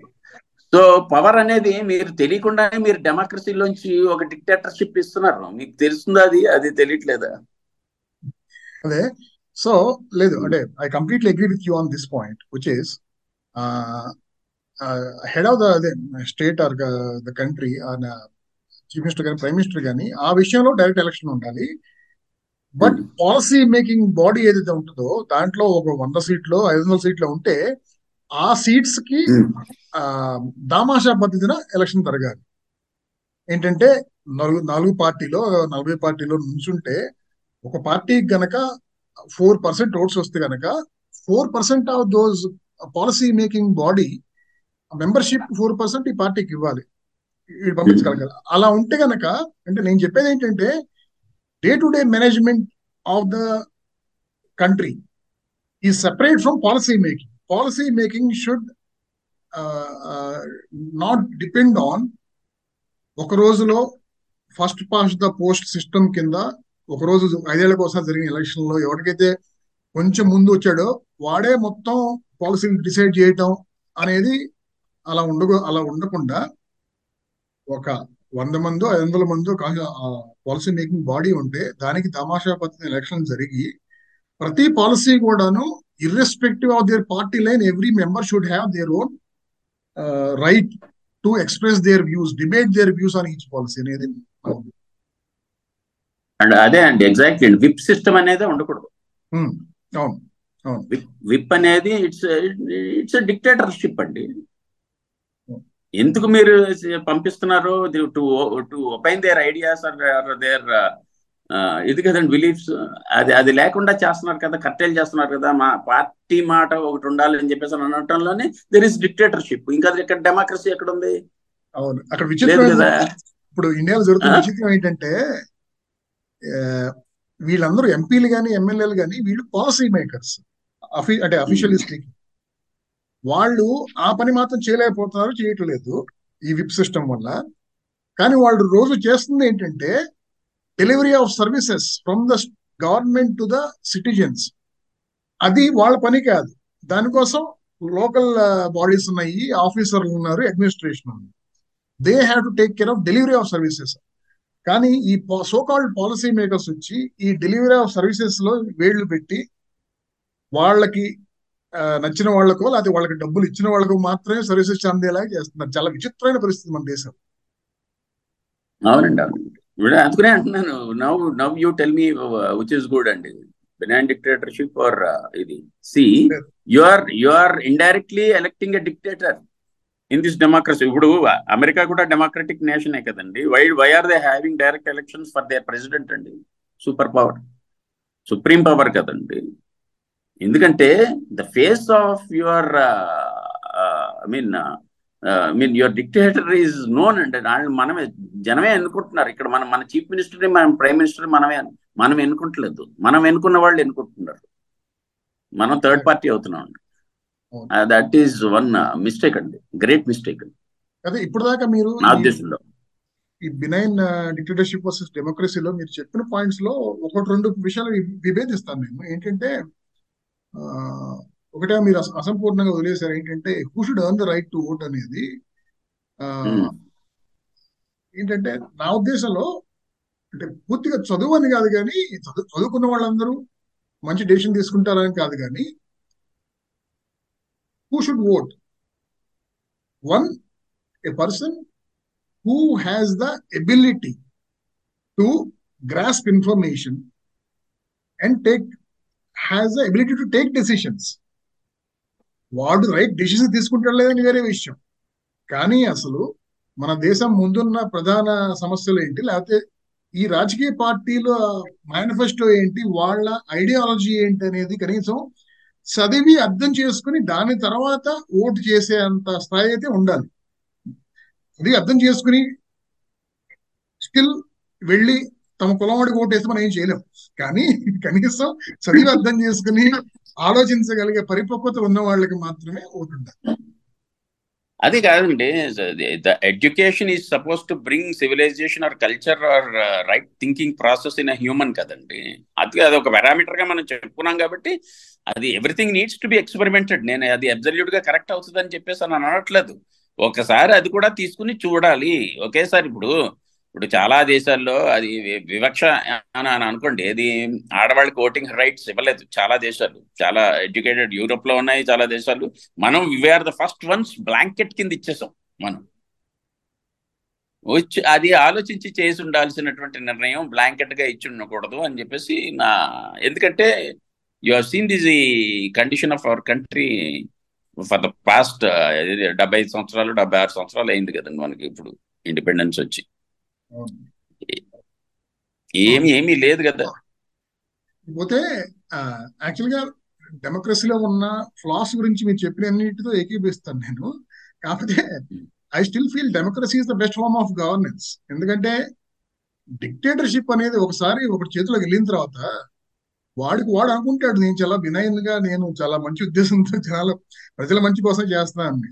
సో పవర్ అనేది మీరు తెలియకుండానే మీరు డెమోక్రసీలోంచి ఒక డిక్టేటర్షిప్ ఇస్తున్నారు. మీకు తెలుస్తుందా అది? అది తెలియట్లేదా? అదే. సో లేదు అంటే I completely agree with you on this point which is head of the అదే state or the country or chief minister కానీ ప్రైమ్ మినిస్టర్ కానీ ఆ విషయంలో డైరెక్ట్ ఎలక్షన్ ఉండాలి. బట్ పాలసీ మేకింగ్ బాడీ ఏదైతే ఉంటుందో దాంట్లో ఒక వంద సీట్లు ఐదు వందల సీట్లు ఉంటే ఆ సీట్స్ కి దామాషా పద్ధతిన ఎలక్షన్ జరగాలి. ఏంటంటే నాలుగు నాలుగు పార్టీలో నలభై పార్టీలో నుంచుంటే ఒక పార్టీకి గనక ఫోర్ పర్సెంట్ ఓట్స్ వస్తే గనక four percent of those policy making body membership four percent ఈ పార్టీకి ఇవ్వాలి, వీళ్ళు పంపించగలగాలి. అలా ఉంటే గనక అంటే నేను చెప్పేది ఏంటంటే day to day management of the country is separate from policy making. Policy making should uh, uh, not depend on ఒక రోజులో first past the post system కింద ఒక రోజు ఐదేళ్ల కోసం జరిగిన ఎలక్షన్లో ఎవరికైతే కొంచెం ముందు వచ్చాడో వాడే మొత్తం పాలసీని డిసైడ్ చేయటం అనేది అలా ఉండదు. అలా ఉండకుండా ఒక వంద మందో ఐదు వందల మందో పాలసీ మేకింగ్ బాడీ ఉంటే దానికి తమాషా పత్రిక ఎలక్షన్ జరిగి ప్రతి పాలసీ కూడాను irrespective of their party line, every member should have their own uh, right to express their views, debate their views on each policy. And అదే అండి ఎగ్జాక్ట్లీ విప్ సిస్టమ్ అనేది ఉండకూడదు. విప్ అనేది ఇట్స్ ఇట్స్ డిక్టేటర్షిప్ అండి. ఎందుకు మీరు పంపిస్తున్నారు to to opine their ideas or their ఇది కదండి బిలీఫ్స్, అది అది లేకుండా చేస్తున్నారు కదా, కట్టేలు చేస్తున్నారు కదా. మా పార్టీ మాట ఒకటి ఉండాలి అని చెప్పేసి అనటంలోనే దెర్ ఇస్ డిక్టేటర్షిప్. ఇంకా ఇక్కడ డెమోక్రసీ ఎక్కడ ఉంది? అవును, అక్కడ విచిత్రం కదా ఇప్పుడు ఇండియాలో జరుగుతున్న విచిత్రం ఏంటంటే వీళ్ళందరూ ఎంపీలు కానీ ఎమ్మెల్యేలు కానీ వీళ్ళు పాలసీ మేకర్స్, అంటే అఫీషియలిస్ట్కి వాళ్ళు ఆ పని మాత్రం చేయలేకపోతున్నారు, చేయట్లేదు ఈ విప్ సిస్టమ్ వల్ల. కానీ వాళ్ళు రోజు చేస్తుంది ఏంటంటే delivery of services from the government to the citizens. అది వాళ్ళ పని కాదు, దానికోసం లోకల్ బాడీస్ ఉన్నాయి, ఆఫీసర్లు ఉన్నారు, అడ్మినిస్ట్రేషన్ ఉంది. They have to take care of delivery of services. కానీ ఈ సోకాల్డ్ పాలసీ మేకర్స్ వచ్చి ఈ డెలివరీ ఆఫ్ సర్వీసెస్ లో వేళ్లు పెట్టి వాళ్ళకి నచ్చిన వాళ్ళకో లేకపోతే వాళ్ళకి డబ్బులు ఇచ్చిన వాళ్ళకో మాత్రమే సర్వీసెస్ అందేలాగా చేస్తున్నారు. చాలా విచిత్రమైన పరిస్థితి మన దేశం. అవునండి, అందుకనే అంటున్నాను now now you tell me which is good అండి, benign dictatorship or uh, idi see yes. you are you are indirectly electing a dictator in this democracy. Ipudu America kuda democratic nation e kadandi, why why are they having direct elections for their president andi? Super power, supreme power kadandi. Endukante the face of your uh, uh, i mean uh, uh, i mean your dictator is known and maname janame enukuntunnaru. Ikkada mana mana chief minister ni mana prime minister maname మనం ఎన్నుకుంటలేదు, మనం ఎన్నుకున్న వాళ్ళు ఎన్నుకుంటున్నారు, మనం థర్డ్ పార్టీ అవుతున్నాం. దట్ ఈస్ వన్ మిస్టేక్ అండి, గ్రేట్ మిస్టేక్. అదే ఇప్పుడు దాకా మీరు నా ఉద్దేశంలో ఈ బినైన్ డిక్టేటర్షిప్ వర్సెస్ డెమోక్రసీలో మీరు చెప్పిన పాయింట్స్ లో ఒకటి రెండు విషయాలు విభేదిస్తాను నేను. ఏంటంటే ఒకటే మీరు అసంపూర్ణంగా వదిలేశారు, ఏంటంటే who should earn the right to vote అనేది. ఏంటంటే నా ఉద్దేశంలో అంటే పూర్తిగా చదువు అని కాదు, కానీ చదువు చదువుకున్న వాళ్ళందరూ మంచి డెసిషన్ తీసుకుంటారని కాదు, కానీ who should vote? One, a person who has the ability to grasp information and take has the ability to take decisions. వాడు రైట్ డెసిషన్ తీసుకుంటాడు లేదని వేరే విషయం, కానీ అసలు మన దేశం ముందున్న ప్రధాన సమస్యలు ఏంటి, లేకపోతే ఈ రాజకీయ పార్టీల మేనిఫెస్టో ఏంటి, వాళ్ళ ఐడియాలజీ ఏంటి అనేది కనీసం చదివి అర్థం చేసుకుని దాని తర్వాత ఓటు చేసే అంత స్థాయి అయితే ఉండాలి. అది అర్థం చేసుకుని స్టిల్ వెళ్ళి తమ కులం వాడికి ఓటు వేస్తే మనం ఏం చేయలేం, కానీ కనీసం చదివి అర్థం చేసుకుని ఆలోచించగలిగే పరిపక్వత ఉన్న వాళ్ళకి మాత్రమే ఓటు ఉండాలి. అది కాదండి, the education is suppose to bring civilisation or culture or right thinking process in a human కదండి. అది అది ఒక పారామీటర్ గా మనం చెప్పుకున్నాం కాబట్టి అది everything needs to be experimented. నేను అది అబ్జల్యూట్ గా కరెక్ట్ అవుతుంది అని చెప్పేసి అని అనట్లేదు, ఒకసారి అది కూడా తీసుకుని చూడాలి ఒకేసారి. ఇప్పుడు ఇప్పుడు చాలా దేశాల్లో అది వివక్ష అని అనుకోండి, అది ఆడవాళ్ళకి ఓటింగ్ రైట్స్ ఇవ్వలేదు చాలా దేశాలు, చాలా ఎడ్యుకేటెడ్ యూరోప్ లో ఉన్నాయి చాలా దేశాలు. మనం we are the first ones blanket కింద ఇచ్చేసాం. మనం వచ్చి అది ఆలోచించి చేసి ఉండాల్సినటువంటి నిర్ణయం బ్లాంకెట్ గా ఇచ్చి ఉండకూడదు అని చెప్పేసి నా, ఎందుకంటే you have seen this condition of our country for the past డెబ్బై ఐదు సంవత్సరాలు డెబ్బై ఆరు సంవత్సరాలు అయింది కదండి మనకి ఇప్పుడు ఇండిపెండెన్స్ వచ్చి. ఏమి ఏమీ లేదు కదా. పోతే యాక్చువల్ గా డెమోక్రసీలో ఉన్న ఫ్లాస్ గురించి మీరు చెప్పినన్నిటితో ఏకీపిస్తాను నేను, కాకపోతే I still feel democracy is the best form of governance. ఎందుకంటే డిక్టేటర్షిప్ అనేది ఒకసారి ఒకటి చేతిలోకి వెళ్ళిన తర్వాత వాడికి వాడు అనుకుంటాడు నేను చాలా బినైన్ గా, నేను చాలా మంచి ఉద్దేశంతో జనాల ప్రజల మంచి కోసం చేస్తున్నాను.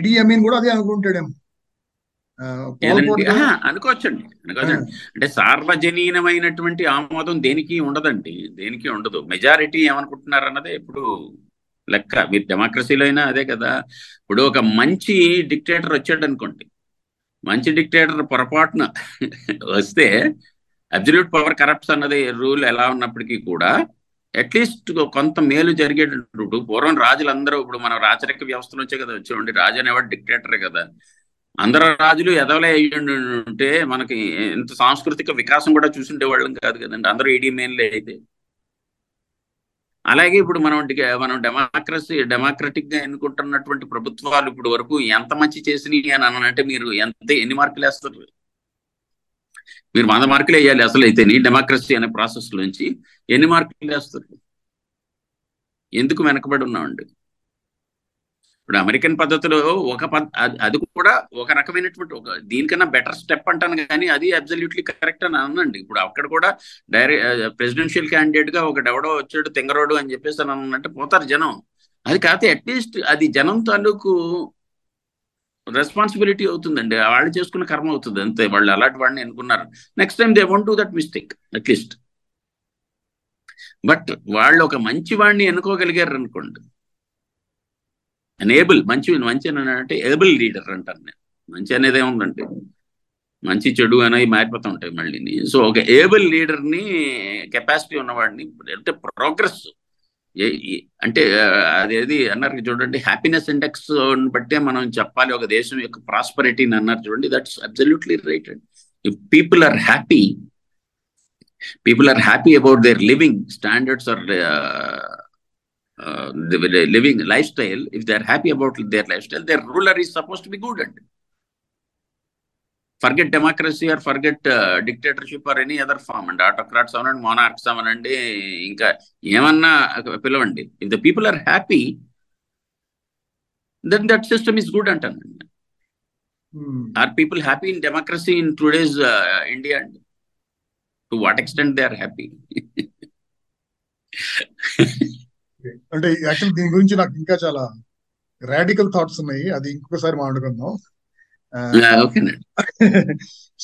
ఇడీ అమీన్ కూడా అదే అనుకుంటాడేమో అనుకోవచ్చండి, అనుకోవచ్చండి. అంటే సార్వజనీనమైనటువంటి ఆమోదం దేనికి ఉండదండి, దేనికి ఉండదు. మెజారిటీ ఏమనుకుంటున్నారు అన్నదే ఎప్పుడు లెక్క. మీరు డెమోక్రసీలో అయినా అదే కదా. ఇప్పుడు ఒక మంచి డిక్టేటర్ వచ్చాడు అనుకోండి, మంచి డిక్టేటర్ పొరపాటున వస్తే అబ్జల్యూట్ పవర్ కరప్ట్స్ అన్నది రూల్ ఎలా ఉన్నప్పటికీ కూడా అట్లీస్ట్ కొంత మేలు జరిగేటప్పుడు. పూర్వం రాజులందరూ, ఇప్పుడు మనం రాచరిక వ్యవస్థలోంచే కదా వచ్చామండి, రాజు అనేవాడు డిక్టేటరే కదా. అందరు రాజులు ఎదవలే అయ్యి ఉంటే మనకి ఇంత సాంస్కృతిక వికాసం కూడా చూసుండేవాళ్ళం కాదు కదండి, అందరూ ఏడీ మెయిన్లే అయితే. అలాగే ఇప్పుడు మనం మనం డెమోక్రసీ డెమోక్రటిక్ గా ఎన్నుకుంటున్నటువంటి ప్రభుత్వాలు ఇప్పుడు వరకు ఎంత మంచి చేసినాయి అని అనంటే మీరు ఎంత ఎన్ని మార్కులు వేస్తారు? మీరు వంద మార్కులు వేయాలి అసలు అయితే డెమోక్రసీ అనే ప్రాసెస్ నుంచి, ఎన్ని మార్కులు వేస్తారు? ఎందుకు వెనకబడి ఉన్నామండి? ఇప్పుడు అమెరికన్ పద్ధతిలో ఒక పద్ అది కూడా ఒక రకమైనటువంటి ఒక దీనికన్నా బెటర్ స్టెప్ అంటాను, కానీ అది అబ్సల్యూట్లీ కరెక్ట్ అని అనండి. ఇప్పుడు అక్కడ కూడా డైరెక్ట్ ప్రెసిడెన్షియల్ క్యాండిడేట్ గా ఒక డెవడో వచ్చాడు తెంగరోడు అని చెప్పేసి అని అంటే పోతారు జనం. అది కాకపోతే అట్లీస్ట్ అది జనం తాలూకు రెస్పాన్సిబిలిటీ అవుతుందండి, వాళ్ళు చేసుకున్న కర్మ అవుతుంది అంతే. వాళ్ళు అలాంటి వాడిని అనుకున్నారు, next time they won't do that mistake at least. But వాళ్ళు ఒక మంచి వాడిని ఎన్నుకోగలిగారు అనుకోండి, అనేబుల్ మంచి మంచి అని అంటే ఏబుల్ లీడర్ అంటాను నేను. మంచి అనేది ఏముందంటే మంచి చెడు అనేవి మారిపోతూ ఉంటాయి మళ్ళీ. సో ఒక ఏబుల్ లీడర్ని, కెపాసిటీ ఉన్నవాడిని, అంటే ప్రోగ్రెస్ అంటే అదేది అన్నారు చూడండి, హ్యాపీనెస్ ఇండెక్స్ బట్టే మనం చెప్పాలి ఒక దేశం యొక్క ప్రాస్పరిటీని అన్నారు చూడండి. దట్స్ అబ్సల్యూట్లీ రైట్ అండి. If people are happy, people are happy about their living standards or living lifestyle, if they are happy about their lifestyle, their ruler is suppose to be good అండి. Forget democracy or forget dictatorship or any other form అండి, ఆటోక్రాట్స్ అవనండి, మోనార్క్స్ అవనండి, ఇంకా ఏమన్నా పిలవండి. If the people are happy then that system is good అంటానండి. Are people happy in democracy in today's India అండి? To what extent they are happy? అంటే యాక్చువల్ దీని గురించి నాకు ఇంకా చాలా రాడికల్ థాట్స్ ఉన్నాయి, అది ఇంకొకసారి మాట్లాడుకుందాం.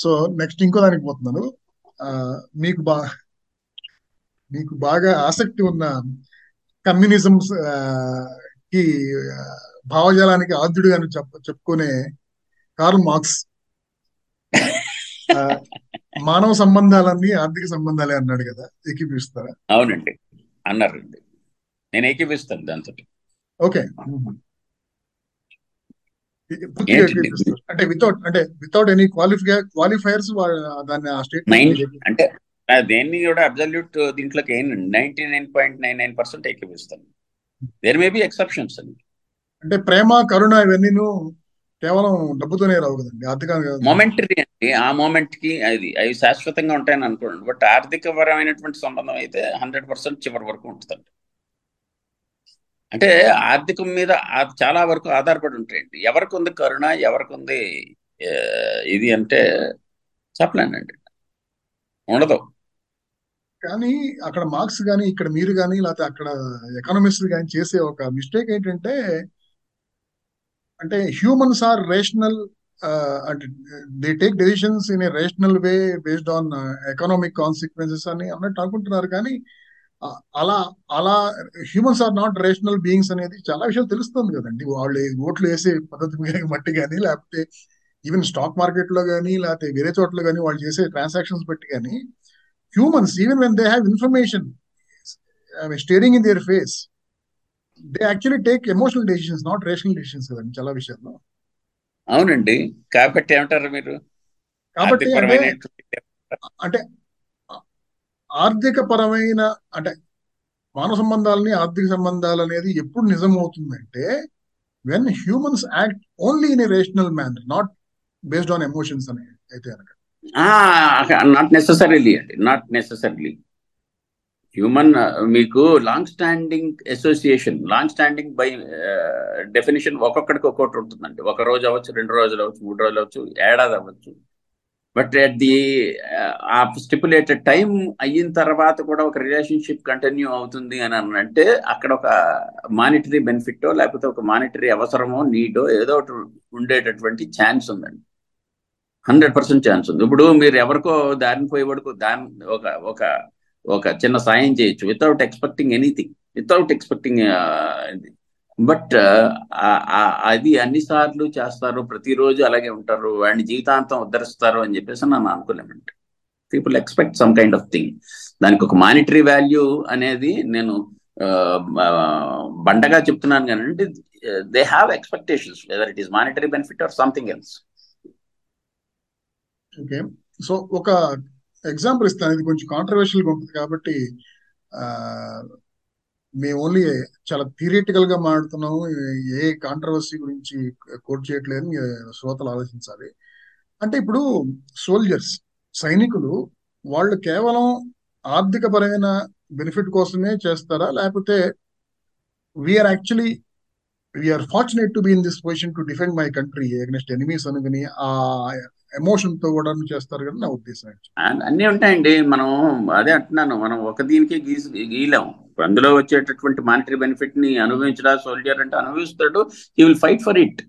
సో నెక్స్ట్ ఇంకో దానికి పోతున్నాను. మీకు బా మీకు బాగా ఆసక్తి ఉన్న కమ్యూనిజం కి భావజాలానికి ఆద్యుడు అని చెప్ప చెప్పుకునే కార్ల్ మార్క్స్ మానవ సంబంధాలన్నీ ఆర్థిక సంబంధాలే అన్నాడు కదా, ఏకీపిస్తారా? అవునండి అన్నారండి, నేను ఏకీపిస్తాను దాంతో. ఓకే, అంటే వితౌట్ అంటే వితౌట్ ఎనీ క్వాలిఫై క్వాలిఫైయర్స్ దాన్ని ఆ స్టేట్మెంట్ అంటే దేన్ని కూడా అబ్సల్యూట్ దీంట్లోకి ninety nine point nine nine percent ఏకీపిస్తాను. దేర్ మే బి ఎక్సెప్షన్స్ అండి. అంటే ప్రేమ, కరుణ ఇవన్నీ కేవలం డబ్బుతోనే రావు కదండి, ఆర్థికంగా మోమెంటరీ అండి. ఆ మూమెంట్ కి అది అవి శాశ్వతంగా ఉంటాయని అనుకోండి. బట్ ఆర్థిక పరమైనటువంటి సంబంధం అయితే హండ్రెడ్ పర్సెంట్ చివరి వరకు ఉంటుందండి. అంటే ఆర్థికం మీద చాలా వరకు ఆధారపడి ఉంటాయండి. ఎవరికి ఉంది కరుణ, ఎవరికి ఉంది ఇది అంటే చెప్పలేనండి, ఉండదు. కానీ అక్కడ మార్క్స్ కానీ ఇక్కడ మీరు కానీ లేకపోతే అక్కడ ఎకానమిస్టులు కానీ చేసే ఒక మిస్టేక్ ఏంటంటే, అంటే హ్యూమన్స్ ఆర్ రేషనల్, అంటే they take decisions in a rational way based on economic consequences అని అన్నట్టు అనుకుంటున్నారు. కానీ అలా అలా humans are not rational beings అనేది చాలా విషయాలు తెలుస్తుంది కదండి. వాళ్ళు ఓట్లు వేసే పద్ధతి బట్టి కానీ, లేకపోతే ఈవెన్ స్టాక్ మార్కెట్ లో కానీ, లేకపోతే వేరే చోట్ల కానీ వాళ్ళు చేసే ట్రాన్సాక్షన్స్ బట్టి కానీ, humans even when they have information steering in their face, they actually take emotional decisions, not rational decisions కదండి చాలా విషయాల్లో. అవునండి, కాబట్టి ఏమంటారు మీరు? కాబట్టి అంటే ఆర్థిక పరమైన అంటే మానవ సంబంధాలని ఆర్థిక సంబంధాలు అనేది ఎప్పుడు నిజం అవుతుందంటే, when humans act only in a rational manner, not based on emotions అని అయితే అనగా. నాట్ నెసెసరీలీ అండి, నాట్ నెసెసరీలీ. హ్యూమన్ మీకు long standing association, long standing by definition ఒక్కొక్కడికి ఒక్కొక్కటి ఉంటుందండి. ఒక రోజు అవ్వచ్చు, రెండు రోజులు అవ్వచ్చు, మూడు రోజులు అవ్వచ్చు, ఏడాది అవ్వచ్చు. బట్ అట్ ది ఆ స్టిపులేటెడ్ టైం అయిన తర్వాత కూడా ఒక రిలేషన్షిప్ కంటిన్యూ అవుతుంది అని అనంటే అక్కడ ఒక మానిటరీ బెనిఫిటో లేకపోతే ఒక మానిటరీ అవసరమో నీడో ఏదో ఒకటి ఉండేటటువంటి ఛాన్స్ ఉందండి. హండ్రెడ్ పర్సెంట్ ఛాన్స్ ఉంది. ఇప్పుడు మీరు ఎవరికో దారిని పోయే వరకు దాని ఒక ఒక ఒక చిన్న సాయం చేయొచ్చు without expecting anything, without expecting. But అది అన్నిసార్లు చేస్తారు, ప్రతిరోజు అలాగే ఉంటారు, వాడిని జీవితాంతం ఉద్ధరిస్తారు అని చెప్పేసి నన్ను అనుకోలేమండి. People expect some kind of thing. దానికి ఒక మానిటరీ వాల్యూ అనేది నేను బండగా చెప్తున్నాను కానీ అంటే they have expectations, whether it is monetary benefit or something else. Okay, so ఒక ఎగ్జాంపుల్ ఇస్తాను, ఇది కొంచెం కాంట్రవర్షియల్గా ఉంటుంది కాబట్టి మేము ఓన్లీ చాలా థియరిటికల్ గా మాట్లాడుతున్నాము, ఏ కాంట్రవర్సీ గురించి కోట్ చేయట్లేదని శ్రోతలు ఆలోచించాలి. అంటే ఇప్పుడు సోల్జర్స్, సైనికులు, వాళ్ళు కేవలం ఆర్థిక పరమైన బెనిఫిట్ కోసమే చేస్తారా, లేకపోతే we are actually we are fortunate to be in this position to defend my country against enemies అనుకుని ఆ ఎమోషన్ తో కూడా చేస్తారు కదా నా ఉద్దేశం. అన్నీ ఉంటాయండి, మనం అదే అంటున్నాను, మనం ఒక దీనికే గీసి గీయలేము. అందులో వచ్చేటటువంటి మానిటరీ బెనిఫిట్ ని అనుభవించడా సోల్జర్ అంటే అనుభవిస్తాడు, he will fight for it.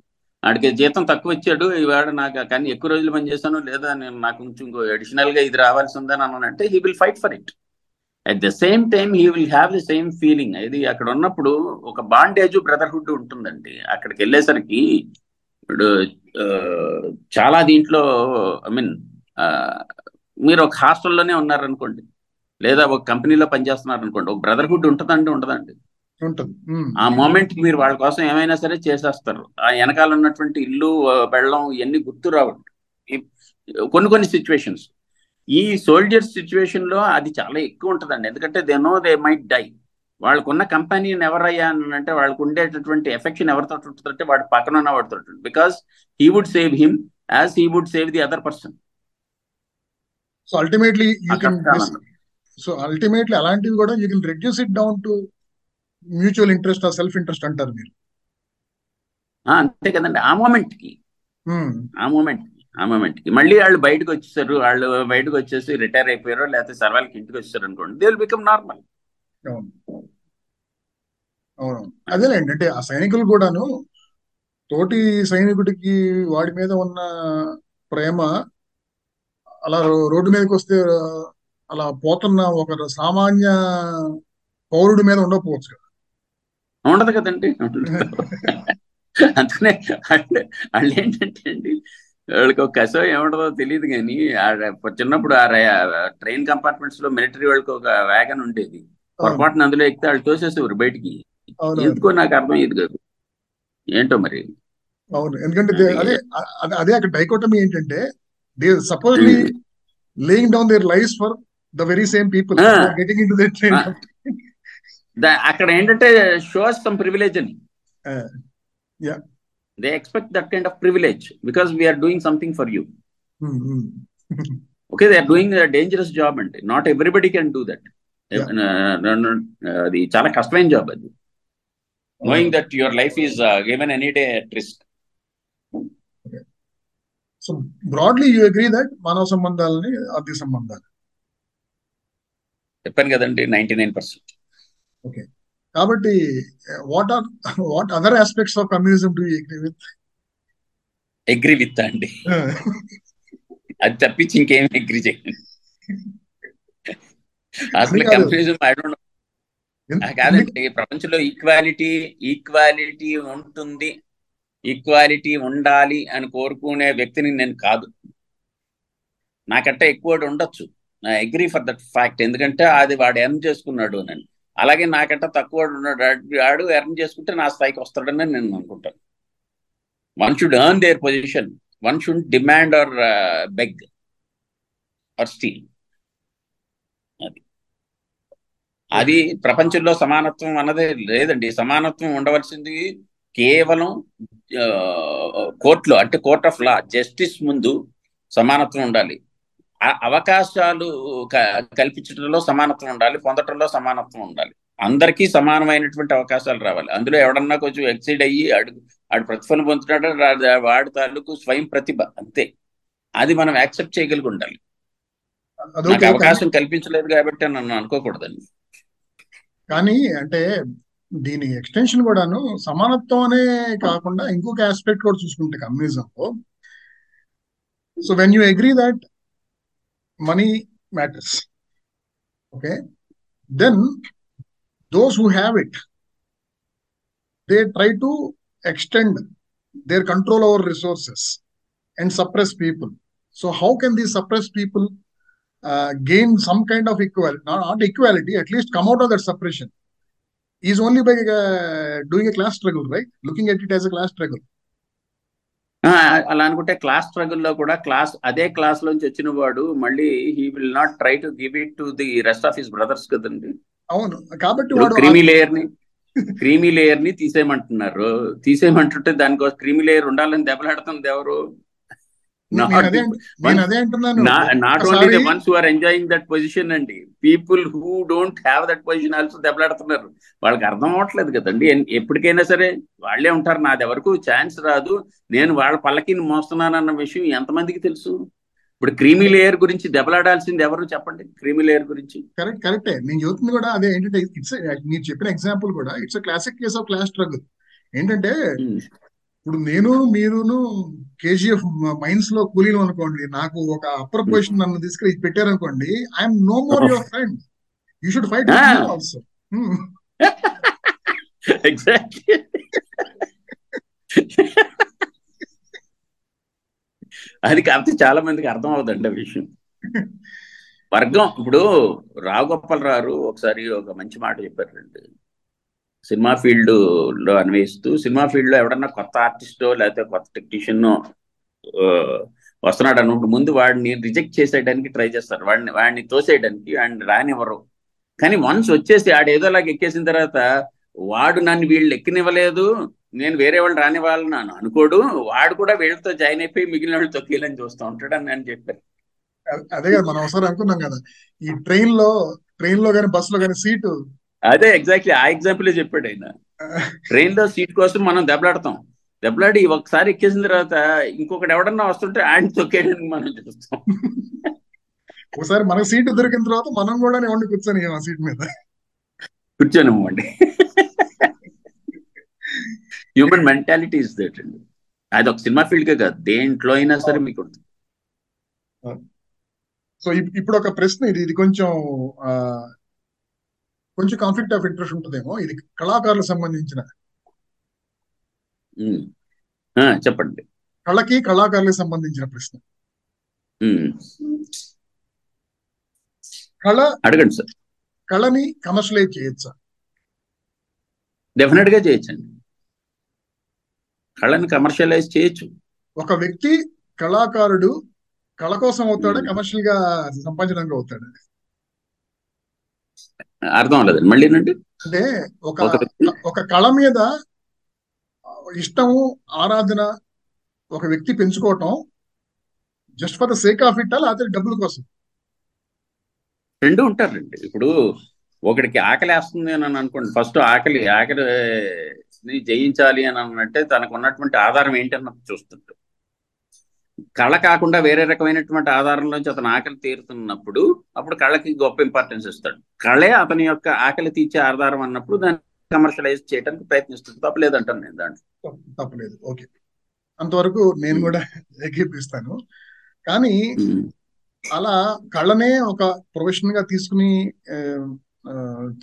వాడికి జీతం తక్కువ ఇచ్చాడు ఇవాడు నాకు, కానీ ఎక్కువ రోజులు పని చేశాను లేదా నేను నాకు కొంచెం అడిషనల్ గా ఇది రావాల్సి ఉందని అని అంటే he will fight for it. At the same time he will have the same feeling. ఇది అక్కడ ఉన్నప్పుడు ఒక బాండేజ్ బ్రదర్హుడ్ ఉంటుందండి. అక్కడికి వెళ్ళేసరికి ఇప్పుడు చాలా దీంట్లో ఐ మీన్ మీరు ఒక హాస్టల్లోనే ఉన్నారనుకోండి లేదా ఒక కంపెనీలో పనిచేస్తున్నారనుకోండి, ఒక బ్రదర్హుడ్ ఉంటుందండి ఉండదండి ఉంటుంది. ఆ మూమెంట్ మీరు వాళ్ళ కోసం ఏమైనా సరే చేసేస్తారు. ఆ వెనకాల ఉన్నటువంటి ఇల్లు బెళ్ళం ఇవన్నీ గుర్తు రావండి కొన్ని కొన్ని సిచ్యువేషన్స్. ఈ సోల్జర్స్ సిచ్యువేషన్ లో అది చాలా ఎక్కువ ఉంటుందండి. ఎందుకంటే they know they might die. వాళ్ళకున్న కంపెనీని ఎవరయ్యా అని అంటే వాళ్ళకు ఉండేటటువంటి ఎఫెక్షన్ ఎవరితో ఉంటుందంటే వాడు పక్కన ఉన్న వాడితో ఉంటుంది. Because he would save him as he would save the other person. So ultimately so ultimately అలాంటివి కూడా you can reduce it down to mutual interest ఆ సెల్ఫ్ ఇంట్రెస్ట్ అంటారు మీరు. అంతే కదండి. ఆ మూమెంట్ కి ఆ మూమెంట్ ఆ మూమెంట్ కి మళ్ళీ వాళ్ళు బయటకు వచ్చేసారు, వాళ్ళు బయటకు వచ్చేసి రిటైర్ అయిపోయారు లేకపోతే సర్వాలకి ఇంటికి వచ్చేసారు అనుకోండి, దే విల్ బికమ్ నార్మల్. అవును అదేలేండి. అంటే ఆ సైనికులు కూడాను తోటి సైనికుడికి వాడి మీద ఉన్న ప్రేమ అలా రోడ్డు మీదకి వస్తే అలా పోతున్న ఒక సామాన్య పౌరుడి మీద ఉండకపోవచ్చు కదా, ఉండదు కదండి. అందుకనే వాళ్ళు వాళ్ళు ఏంటంటే అండి వాళ్ళకి ఒక కసో ఏముండదో తెలియదు కానీ చిన్నప్పుడు ఆ ట్రైన్ కంపార్ట్మెంట్స్ లో మిలిటరీ వాళ్ళకి ఒక వ్యాగన్ ఉండేది, పొరపాటున అందులో ఎక్కితే వాళ్ళు తోసేసేవారు బయటికి. ఎందుకో నాకు అర్థం ఇది కాదు ఏంటో మరి. అవును, ఎందుకంటే అదే అదే అక్కడ డైకోటమీ ఏంటంటే they supposedly laying down their lifes for the very same people getting into their train. అక్కడ ఏంటంటే షోస్ సమ్ ప్రివిలేజ్ అని, they expect that kind of privilege because we are doing something for you. Okay, they are doing a dangerous job అండి. Not everybody can do that. అది చాలా కష్టమైన జాబ్ అది, knowing that your life is given any day at risk. So broadly you agree that మానవ సంబంధాలని ఆర్థిక సంబంధాలు చెప్పాను కదండి నైంటీ నైన్ పర్సెంట్. ఓకే, కాబట్టి what are what other aspects of communism do you agree with? Agree with అండి అది తప్పించి ఇంకేం అగ్రీ చేయండి. అసలు కమ్యూనిజం ఐ డోంట్ నో. కాదండి, ప్రపంచంలో ఈక్వాలిటీ ఈక్వాలిటీ ఉంటుంది, ఈక్వాలిటీ ఉండాలి అని కోరుకునే వ్యక్తిని నేను కాదు. నాకంటే ఎక్కువ ఉండొచ్చు, నా అగ్రీ ఫర్ దట్ ఫ్యాక్ట్, ఎందుకంటే అది వాడు ఎర్న్ చేసుకున్నాడు అని. అలాగే నాకంటే తక్కువ వాడు ఎర్న్ చేసుకుంటే నా స్థాయికి వస్తాడని నేను అనుకుంటాను. One should earn their position, one should demand or beg or steal. అది అది ప్రపంచంలో సమానత్వం అన్నదే లేదండి. సమానత్వం ఉండవలసింది కేవలం కోర్టులో, అంటే కోర్ట్ ఆఫ్ లా జస్టిస్ ముందు సమానత్వం ఉండాలి. అవకాశాలు కల్పించడంలో సమానత్వం ఉండాలి, పొందటంలో సమానత్వం ఉండాలి. అందరికీ సమానమైనటువంటి అవకాశాలు రావాలి. అందులో ఎవడన్నా కొంచెం ఎక్సైడ్ అయ్యి ఆడు ఆడు ప్రతిఫలం పొందుతున్నాడు, వాడి తాలూకు స్వయం ప్రతిభ, అంతే. అది మనం యాక్సెప్ట్ చేయగలిగి ఉండాలి. అవకాశం కల్పించలేదు కాబట్టి నన్ను అనుకోకూడదండి. కానీ అంటే దీని ఎక్స్టెన్షన్ కూడాను సమానత్వం అనే కాకుండా ఇంకొక ఆస్పెక్ట్ కూడా చూసుకుంటే కమ్యూనిజంలో, so when you agree that money matters, okay, then those who have it they try to extend their control over resources and suppress people. So how can the suppress people Uh, gain some kind of equality, not, not equality, at least come out of that suppression, is only by uh, doing a class struggle, right? Looking at it as a class struggle. అలా అనుకుంటే క్లాస్ స్ట్రగుల్లో కూడా క్లాస్ అదే క్లాస్ లోంచి వచ్చిన వాడు మళ్ళీ he will not try to give it to the rest of his brothers కదండి. అవును, కాబట్టి క్రీమీ లేయర్ ని క్రీమీ లేయర్ ని తీసేయమంటున్నారు. తీసేయమంటుంటే దానికోసం క్రీమీ లేయర్ ఉండాలని దెబ్బలాడుతుంది ఎవరు? Not only the ones who are enjoying that position అండి, people who don't have that position also దెబ్బలాడుతున్నారు. వాళ్ళకి అర్థం అవ్వట్లేదు కదండి. ఎప్పటికైనా సరే వాళ్ళే ఉంటారు, నాది ఎవరికి ఛాన్స్ రాదు, నేను వాళ్ళ పల్లకిని మోస్తున్నానన్న విషయం ఎంతమందికి తెలుసు? ఇప్పుడు క్రీమీ లేయర్ గురించి దెబ్బలాడాల్సింది ఎవరు చెప్పండి? క్రీమీ లేయర్ గురించి కరెక్ట్ కరెక్టే నేను చెబుతుంది కూడా అదే ఏంటంటే ఇట్స్ మీరు చెప్పిన ఎగ్జాంపుల్ కూడా it's classic case of class struggle. ఏంటంటే ఇప్పుడు నేను మీరును కేజీఎఫ్ మైన్స్ లో కూలీలు అనుకోండి, నాకు ఒక అప్పర్ పొజిషన్ నన్ను తీసుకెళ్ళి పెట్టారనుకోండి, I'm no more your friend, you should fight also. Exactly అది కాబట్టి చాలా మందికి అర్థం అవుతుంది ఆ విషయం. వర్గం ఇప్పుడు రావు గోపాలరావు ఒకసారి ఒక మంచి మాట చెప్పారండి, సినిమా ఫీల్డ్ లో అన్వేషిస్తూ సినిమా ఫీల్డ్ లో ఎవడన్నా కొత్త ఆర్టిస్టో లేకపోతే కొత్త టెక్నీషియన్ వస్తున్నాడు అన్నప్పుడు ముందు వాడిని రిజెక్ట్ చేసేయడానికి ట్రై చేస్తారు, వాడిని వాడిని తోసేయడానికి, వాడిని రానివ్వరు. కానీ వన్స్ వచ్చేసి ఆడు ఏదోలాగా ఎక్కేసిన తర్వాత వాడు నన్ను వీళ్ళు ఎక్కనివ్వలేదు, నేను వేరే వాళ్ళు రానివ్వాలని నన్ను అనుకోడు, వాడు కూడా వీళ్ళతో జాయిన్ అయిపోయి మిగిలిన వాళ్ళు తొక్కేయాలని చూస్తూ ఉంటాడు అని నేను చెప్పాను. అదే కదా మనం ఒకసారి అనుకున్నాం కదా, ఈ ట్రైన్ లో ట్రైన్ లో కానీ బస్ లో కానీ సీటు, అదే ఎగ్జాక్ట్లీ ఆ ఎగ్జాంపులే చెప్పాడు ఆయన. ట్రైన్ లో సీట్ కోసం మనం దెబ్బలాడతాం, దెబ్బలాడి ఒకసారి ఎక్కేసిన తర్వాత ఇంకొకటి ఎవడన్నా వస్తుంటే ఆయన తొక్కేయడానికి మనం చూస్తాం. ఒకసారి మనకు సీటు దొరికిన తర్వాత మనం కూడా ఎవరిని కూర్చొని ఆ సీట్ మీద కూర్చోనివ్వండి. హ్యూమన్ మెంటాలిటీ ఇస్ దట్ అండి. అది ఒక సినిమా ఫీల్డ్ కే కాదు, దేంట్లో అయినా సరే మీకు ఉంటుంది. సో ఇప్పుడు ఒక ప్రశ్న, ఇది ఇది కొంచెం కొంచెం కాన్ఫ్లిక్ట్ ఆఫ్ ఇంట్రెస్ట్ ఉంటుందేమో, ఇది కళాకారులకు సంబంధించిన. చెప్పండి. కళకి కళాకారులకు సంబంధించిన ప్రశ్న. కళ అడగండి సార్. కళని కమర్షియలైజ్ చేయొచ్చా? డెఫినెట్ గా చేయొచ్చండి, కళని కమర్షియలైజ్ చేయొచ్చు. ఒక వ్యక్తి కళాకారుడు కళ కోసం అవుతాడా, కమర్షియల్ గా సంపాదించడానికి అవుతాడా? అర్థం అవ్వలేదండి మళ్ళీ. అంటే ఒక ఒక కళ మీద ఇష్టము ఆరాధన ఒక వ్యక్తి పెంచుకోవటం just for the sake of it, లేకపోతే డబ్బుల కోసం? రెండు ఉంటారండి. ఇప్పుడు ఒకడికి ఆకలి వేస్తుంది అని అనుకోండి, ఫస్ట్ ఆకలి ఆకలి జయించాలి అని అనంటే తనకు ఉన్నటువంటి ఆధారం ఏంటని చూస్తుంటాడు. కళ కాకుండా వేరే రకమైనటువంటి ఆధారంలోంచి అతను ఆకలి తీరుతున్నప్పుడు అప్పుడు కళకి గొప్ప ఇంపార్టెన్స్ ఇస్తాడు. కళే అతని యొక్క ఆకలి తీర్చే ఆధారం అన్నప్పుడు దాన్ని కమర్షియలైజ్ చేయడానికి ప్రయత్నిస్తుంది. తప్పలేదంటాను నేను దాంట్లో. తప్పలేదు, ఓకే, అంతవరకు నేను కూడా ఏకీపిస్తాను. కానీ అలా కళనే ఒక ప్రొఫెషన్ గా తీసుకుని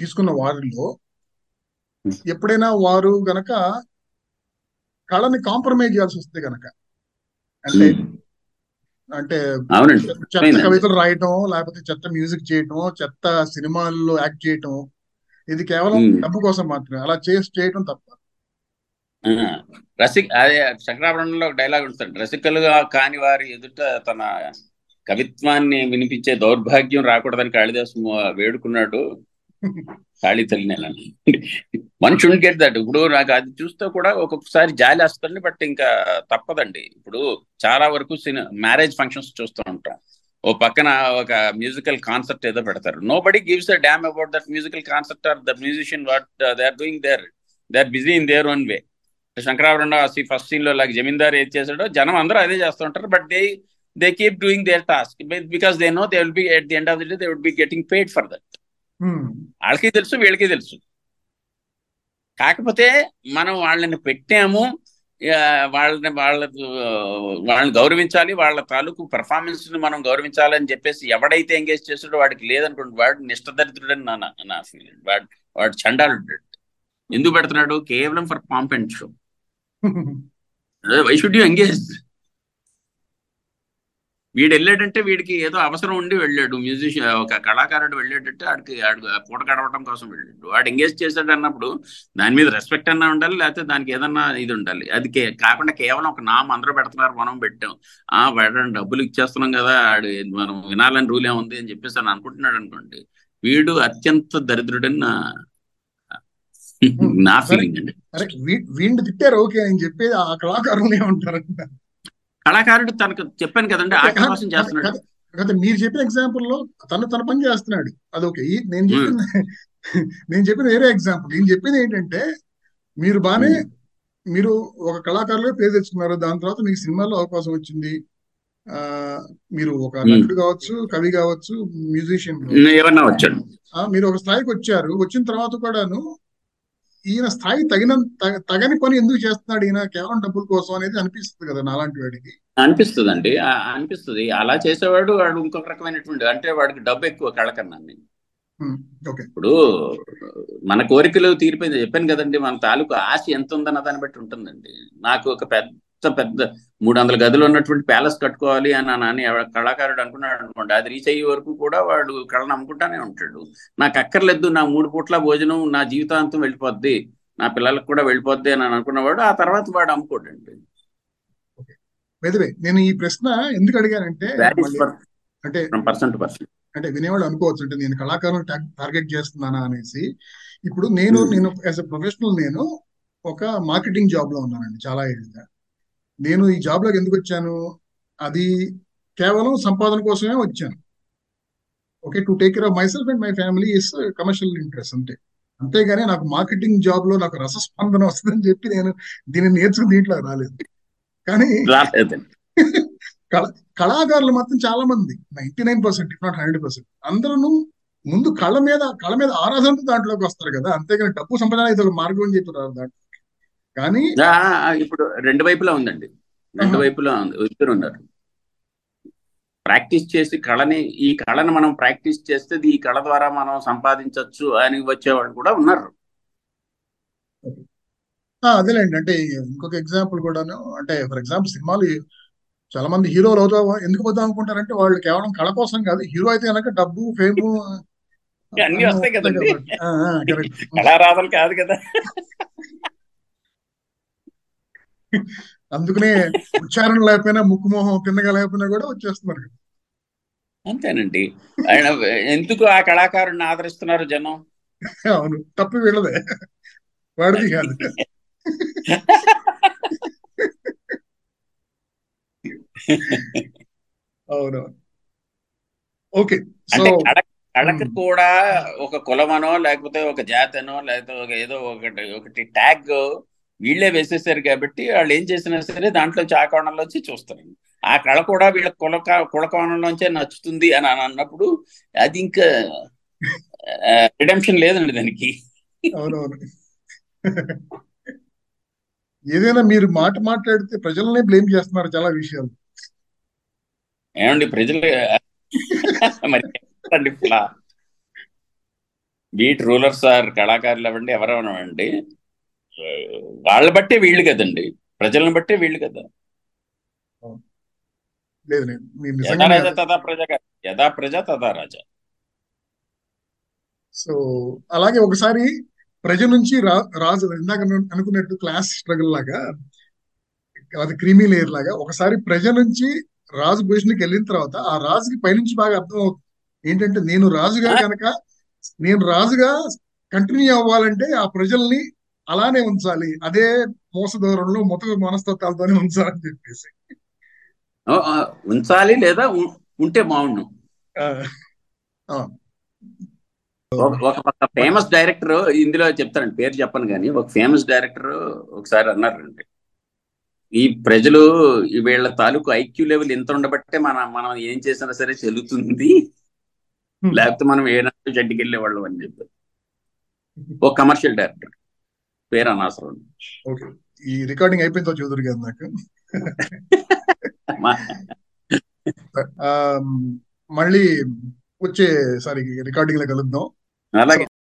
తీసుకున్న వారిలో ఎప్పుడైనా వారు గనక కళని కాంప్రమైజ్ చేయాల్సి వస్తే గనక, అంటే అంటే చెత్త కవితలు రాయటం, లేకపోతే చెత్త మ్యూజిక్ చేయటం, చెత్త సినిమాల్లో యాక్ట్ చేయటం, ఇది కేవలం డబ్బు కోసం మాత్రమే, అలా చేసి చేయటం తప్ప. రసిక అదే శంకరాభరణంలో ఒక డైలాగ్ ఉంటుంది, రసికలుగా కాని వారి ఎదుట తన కవిత్వాన్ని వినిపించే దౌర్భాగ్యం రాకూడదని కాళిదాస్ వేడుకున్నాడు ఖాళీ తల్లిని. One should get that. ఇప్పుడు నాకు అది చూస్తే కూడా ఒక్కొక్కసారి జాలి వస్తుంది, బట్ ఇంకా తప్పదండి. ఇప్పుడు చాలా వరకు సినిమా మ్యారేజ్ ఫంక్షన్స్ చూస్తూ ఉంటాం, ఓ పక్కన ఒక మ్యూజికల్ కాన్సర్ట్ ఏదో పెడతారు, nobody gives a damn about that musical concert or the musician what they are doing, there they are busy in their own way. శంకరాభరణంలో ఫస్ట్ సీన్ లో లాగా జమీందార్ ఏది చేశాడో జనం అందరూ అదే చేస్తూ ఉంటారు, but they they keep doing their task because they know they will be at the end of the day they would be getting paid for that. వాళ్ళకి తెలుసు వీళ్ళకి తెలుసు, కాకపోతే మనం వాళ్ళని పెట్టాము, వాళ్ళని వాళ్ళ వాళ్ళని గౌరవించాలి, వాళ్ళ తాలూకు పెర్ఫార్మెన్స్ ని మనం గౌరవించాలని చెప్పేసి ఎవడైతే ఎంగేజ్ చేస్తాడో వాడికి లేదనుకోండి, వాడు నిష్టదరిద్రుడని నా నా ఫీలింగ్. వాడు వాడు చండాలు ఎందుకు పెడుతున్నాడు? కేవలం for pomp and show. Why should you engage? వీడు వెళ్ళాడంటే వీడికి ఏదో అవసరం ఉండి వెళ్ళాడు, మ్యూజిషియన్ ఒక కళాకారుడు వెళ్ళాడంటే ఆడికి ఆడికి పూట గడవటం కోసం వెళ్ళాడు, వాడు ఎంగేజ్ చేశాడు అన్నప్పుడు దాని మీద రెస్పెక్ట్ అన్నా ఉండాలి, లేకపోతే దానికి ఏదన్నా ఇది ఉండాలి. అది కాకుండా కేవలం ఒక నామ అందరూ పెడుతున్నారు మనం పెట్టాం, ఆ వాడు డబ్బులు ఇచ్చేస్తున్నాం కదా ఆడు మనం వినాలని రూల్ ఏముంది అని చెప్పేసి అని అనుకుంటున్నాడు అనుకోండి, వీడు అత్యంత దరిద్రుడని నా నా ఫీలింగ్ అండి. వీడిని తిట్టారు ఓకే అని చెప్పి ఆ కళాకారులు ఉంటారు కళాకారుడు తనకు చెప్పాను కదండి ఆకాశం చేస్తున్నాడు. మీరు చెప్పిన ఎగ్జాంపుల్ లో తను తన పని చేస్తున్నాడు అదొకే. నేను చెప్పిన నేను చెప్పిన వేరే ఎగ్జాంపుల్. నేను చెప్పింది ఏంటంటే మీరు బానే మీరు ఒక కళాకారులుగా పేరు తెచ్చుకున్నారు, దాని తర్వాత మీకు సినిమాల్లో అవకాశం వచ్చింది, ఆ మీరు ఒక నటుడు కావచ్చు, కవి కావచ్చు, మ్యూజిషియన్, మీరు ఒక స్థాయికి వచ్చారు. వచ్చిన తర్వాత కూడాను ఈయన స్థాయి తగిన తగని పని ఎందుకు చేస్తున్నాడు ఈయన, కేవలం డబ్బుల కోసం అనేది అనిపిస్తుంది కదా నాలాంటి వాడికి. అనిపిస్తుంది అండి, అనిపిస్తుంది. అలా చేసేవాడు వాడు ఇంకొక రకమైనటువంటి, అంటే వాడికి డబ్బు ఎక్కువ కళ్ళకన్నా. ఇప్పుడు మన కోరికలు తీరిపోయింది చెప్పాను కదండి, మన తాలూకు ఆశ ఎంత ఉందన్న దాన్ని బట్టి ఉంటుందండి. నాకు ఒక పెద్ద పెద్ద మూడు వందల గదులు ఉన్నటువంటి ప్యాలెస్ కట్టుకోవాలి అని నాని కళాకారుడు అనుకున్నాడు అనుకోండి, అది రీచ్ అయ్యే వరకు కూడా వాడు కళను అమ్ముకుంటానే ఉంటాడు. నాకు అక్కర్లేదు నా మూడు పూట్ల భోజనం నా జీవితాంతం వెళ్ళిపోద్ది, నా పిల్లలకు కూడా వెళ్ళిపోద్ది అని అనుకున్నవాడు ఆ తర్వాత వాడు అమ్ముకోడండి. నేను ఈ ప్రశ్న ఎందుకు అడిగానంటే అంటే పర్సన్ టు పర్సన్ అంటే వినేవాడు అనుకోవచ్చు, అంటే నేను కళాకారులను టార్గెట్ చేస్తున్నానా అనేసి. ఇప్పుడు నేను నేను యాజ్ ఎ ప్రొఫెషనల్ నేను ఒక మార్కెటింగ్ జాబ్ లో ఉన్నానండి చాలా ఏళ్ళుగా. నేను ఈ జాబ్ లోకి ఎందుకు వచ్చాను, అది కేవలం సంపాదన కోసమే వచ్చాను. Okay, to take care of myself and my family is commercial interest అంతే. అంతేగాని నాకు మార్కెటింగ్ జాబ్ లో నాకు రసస్పందన వస్తుందని చెప్పి నేను దీన్ని నేర్చుకుని దీంట్లో రాలేదు. కానీ కళ కళాకారులు మాత్రం చాలా మంది ninety nine percent if not hundred percent అందరూ ముందు కళ మీద కళ మీద ఆరాధనతో దాంట్లోకి వస్తారు కదా, అంతేగాని డబ్బు సంపాదన ఇది ఒక మార్గం అని చెప్పి రాదు దాంట్లో. కానీ ఇప్పుడు రెండు వైపులా ఉందండి, రెండు వైపులా ఉంది. ఇద్దరు ఉన్నారు, ప్రాక్టీస్ చేసి కళని ఈ కళను మనం ప్రాక్టీస్ చేస్తే ఈ కళ ద్వారా మనం సంపాదించవచ్చు అని వచ్చేవాళ్ళు కూడా ఉన్నారు. అదేలేండి, అంటే ఇంకొక ఎగ్జాంపుల్ కూడాను, అంటే ఫర్ ఎగ్జాంపుల్ సినిమాలు చాలా మంది హీరోలు అవుతా ఎందుకు పోతాం అనుకుంటారంటే వాళ్ళు కేవలం కళ కోసం కాదు, హీరో అయితే కనుక డబ్బు ఫేమ్ అన్ని వస్తాయి కదండి, కళారాధన కాదు కదా. అందుకనే ఉచ్చారణ లేకపోయినా ముక్కు మోహం తిన్నగా లేకపోయినా కూడా వచ్చేస్తున్నారు కదా. అంతేనండి, ఆయన ఎందుకు ఆ కళాకారుడిని ఆదరిస్తున్నారు జనం. అవును, తప్పు వీళ్ళదే, వాడిది కాదు. అవును, ఓకే. సో కళకు కూడా ఒక కులమనో లేకపోతే ఒక జాతనో లేకపోతే ఒక ఏదో ఒకటి ఒకటి ట్యాగ్ వీళ్ళే వేసేసారు కాబట్టి వాళ్ళు ఏం చేసినా సరే దాంట్లో ఆ కోణంలోంచి చూస్తారు. ఆ కళ కూడా వీళ్ళ కుల కుల కోణంలోంచే నచ్చుతుంది అని అన్నప్పుడు అది ఇంకా రిడెంప్షన్ లేదండి దానికి. అవునవును, ఏదైనా మీరు మాట మాట్లాడితే ప్రజలనే బ్లేమ్ చేస్తున్నారు చాలా విషయాలు. ఏమండి ప్రజలు మరి బీట్ రూలర్స్ ఆర్ కళాకారులు అవ్వండి ఎవరవనండి, వాళ్ళ బట్టే వీళ్ళు కదండి, ప్రజలను బట్టే వీళ్ళు కదా. యథా తథా ప్రజ, యథా ప్రజ తథా రాజా. సో అలాగే ఒకసారి ప్రజ నుంచి రాజు, ఇందాక అనుకున్నట్టు క్లాస్ స్ట్రగుల్ లాగా అది క్రీమీ లేయర్ లాగా, ఒకసారి ప్రజ నుంచి రాజు పొజిషన్కి వెళ్ళిన తర్వాత ఆ రాజుకి పైనుంచి బాగా అర్థం అవుతుంది ఏంటంటే నేను రాజుగా కనుక నేను రాజుగా కంటిన్యూ అవ్వాలంటే ఆ ప్రజల్ని అలానే ఉంచాలి, అదే మోస దూరంలో మొత్తం మనస్తత్వాలతోనే ఉంచాలని చెప్పేసి ఉంచాలి, లేదా ఉంటే బాగుండు. ఒక ఫేమస్ డైరెక్టర్ ఇందులో చెప్తారండి, పేరు చెప్పను కానీ ఒక ఫేమస్ డైరెక్టర్ ఒకసారి అన్నారండి, ఈ ప్రజలు వీళ్ళ తాలూకు ఐక్యూ లెవెల్ ఎంత ఉండబట్టే మన మనం ఏం చేసినా సరే చెల్లుతుంది, లేకపోతే మనం ఏనాడు జడ్డుకి వెళ్ళే వాళ్ళం అని చెప్పారు. ఒక కమర్షియల్ డైరెక్టర్, పేరు అనవసరం. ఈ రికార్డింగ్ అయిపోయిందో చూద్దరు కదా నాకు. మళ్ళీ వచ్చేసరికి రికార్డింగ్ లో కలుద్దాం. అలాగే.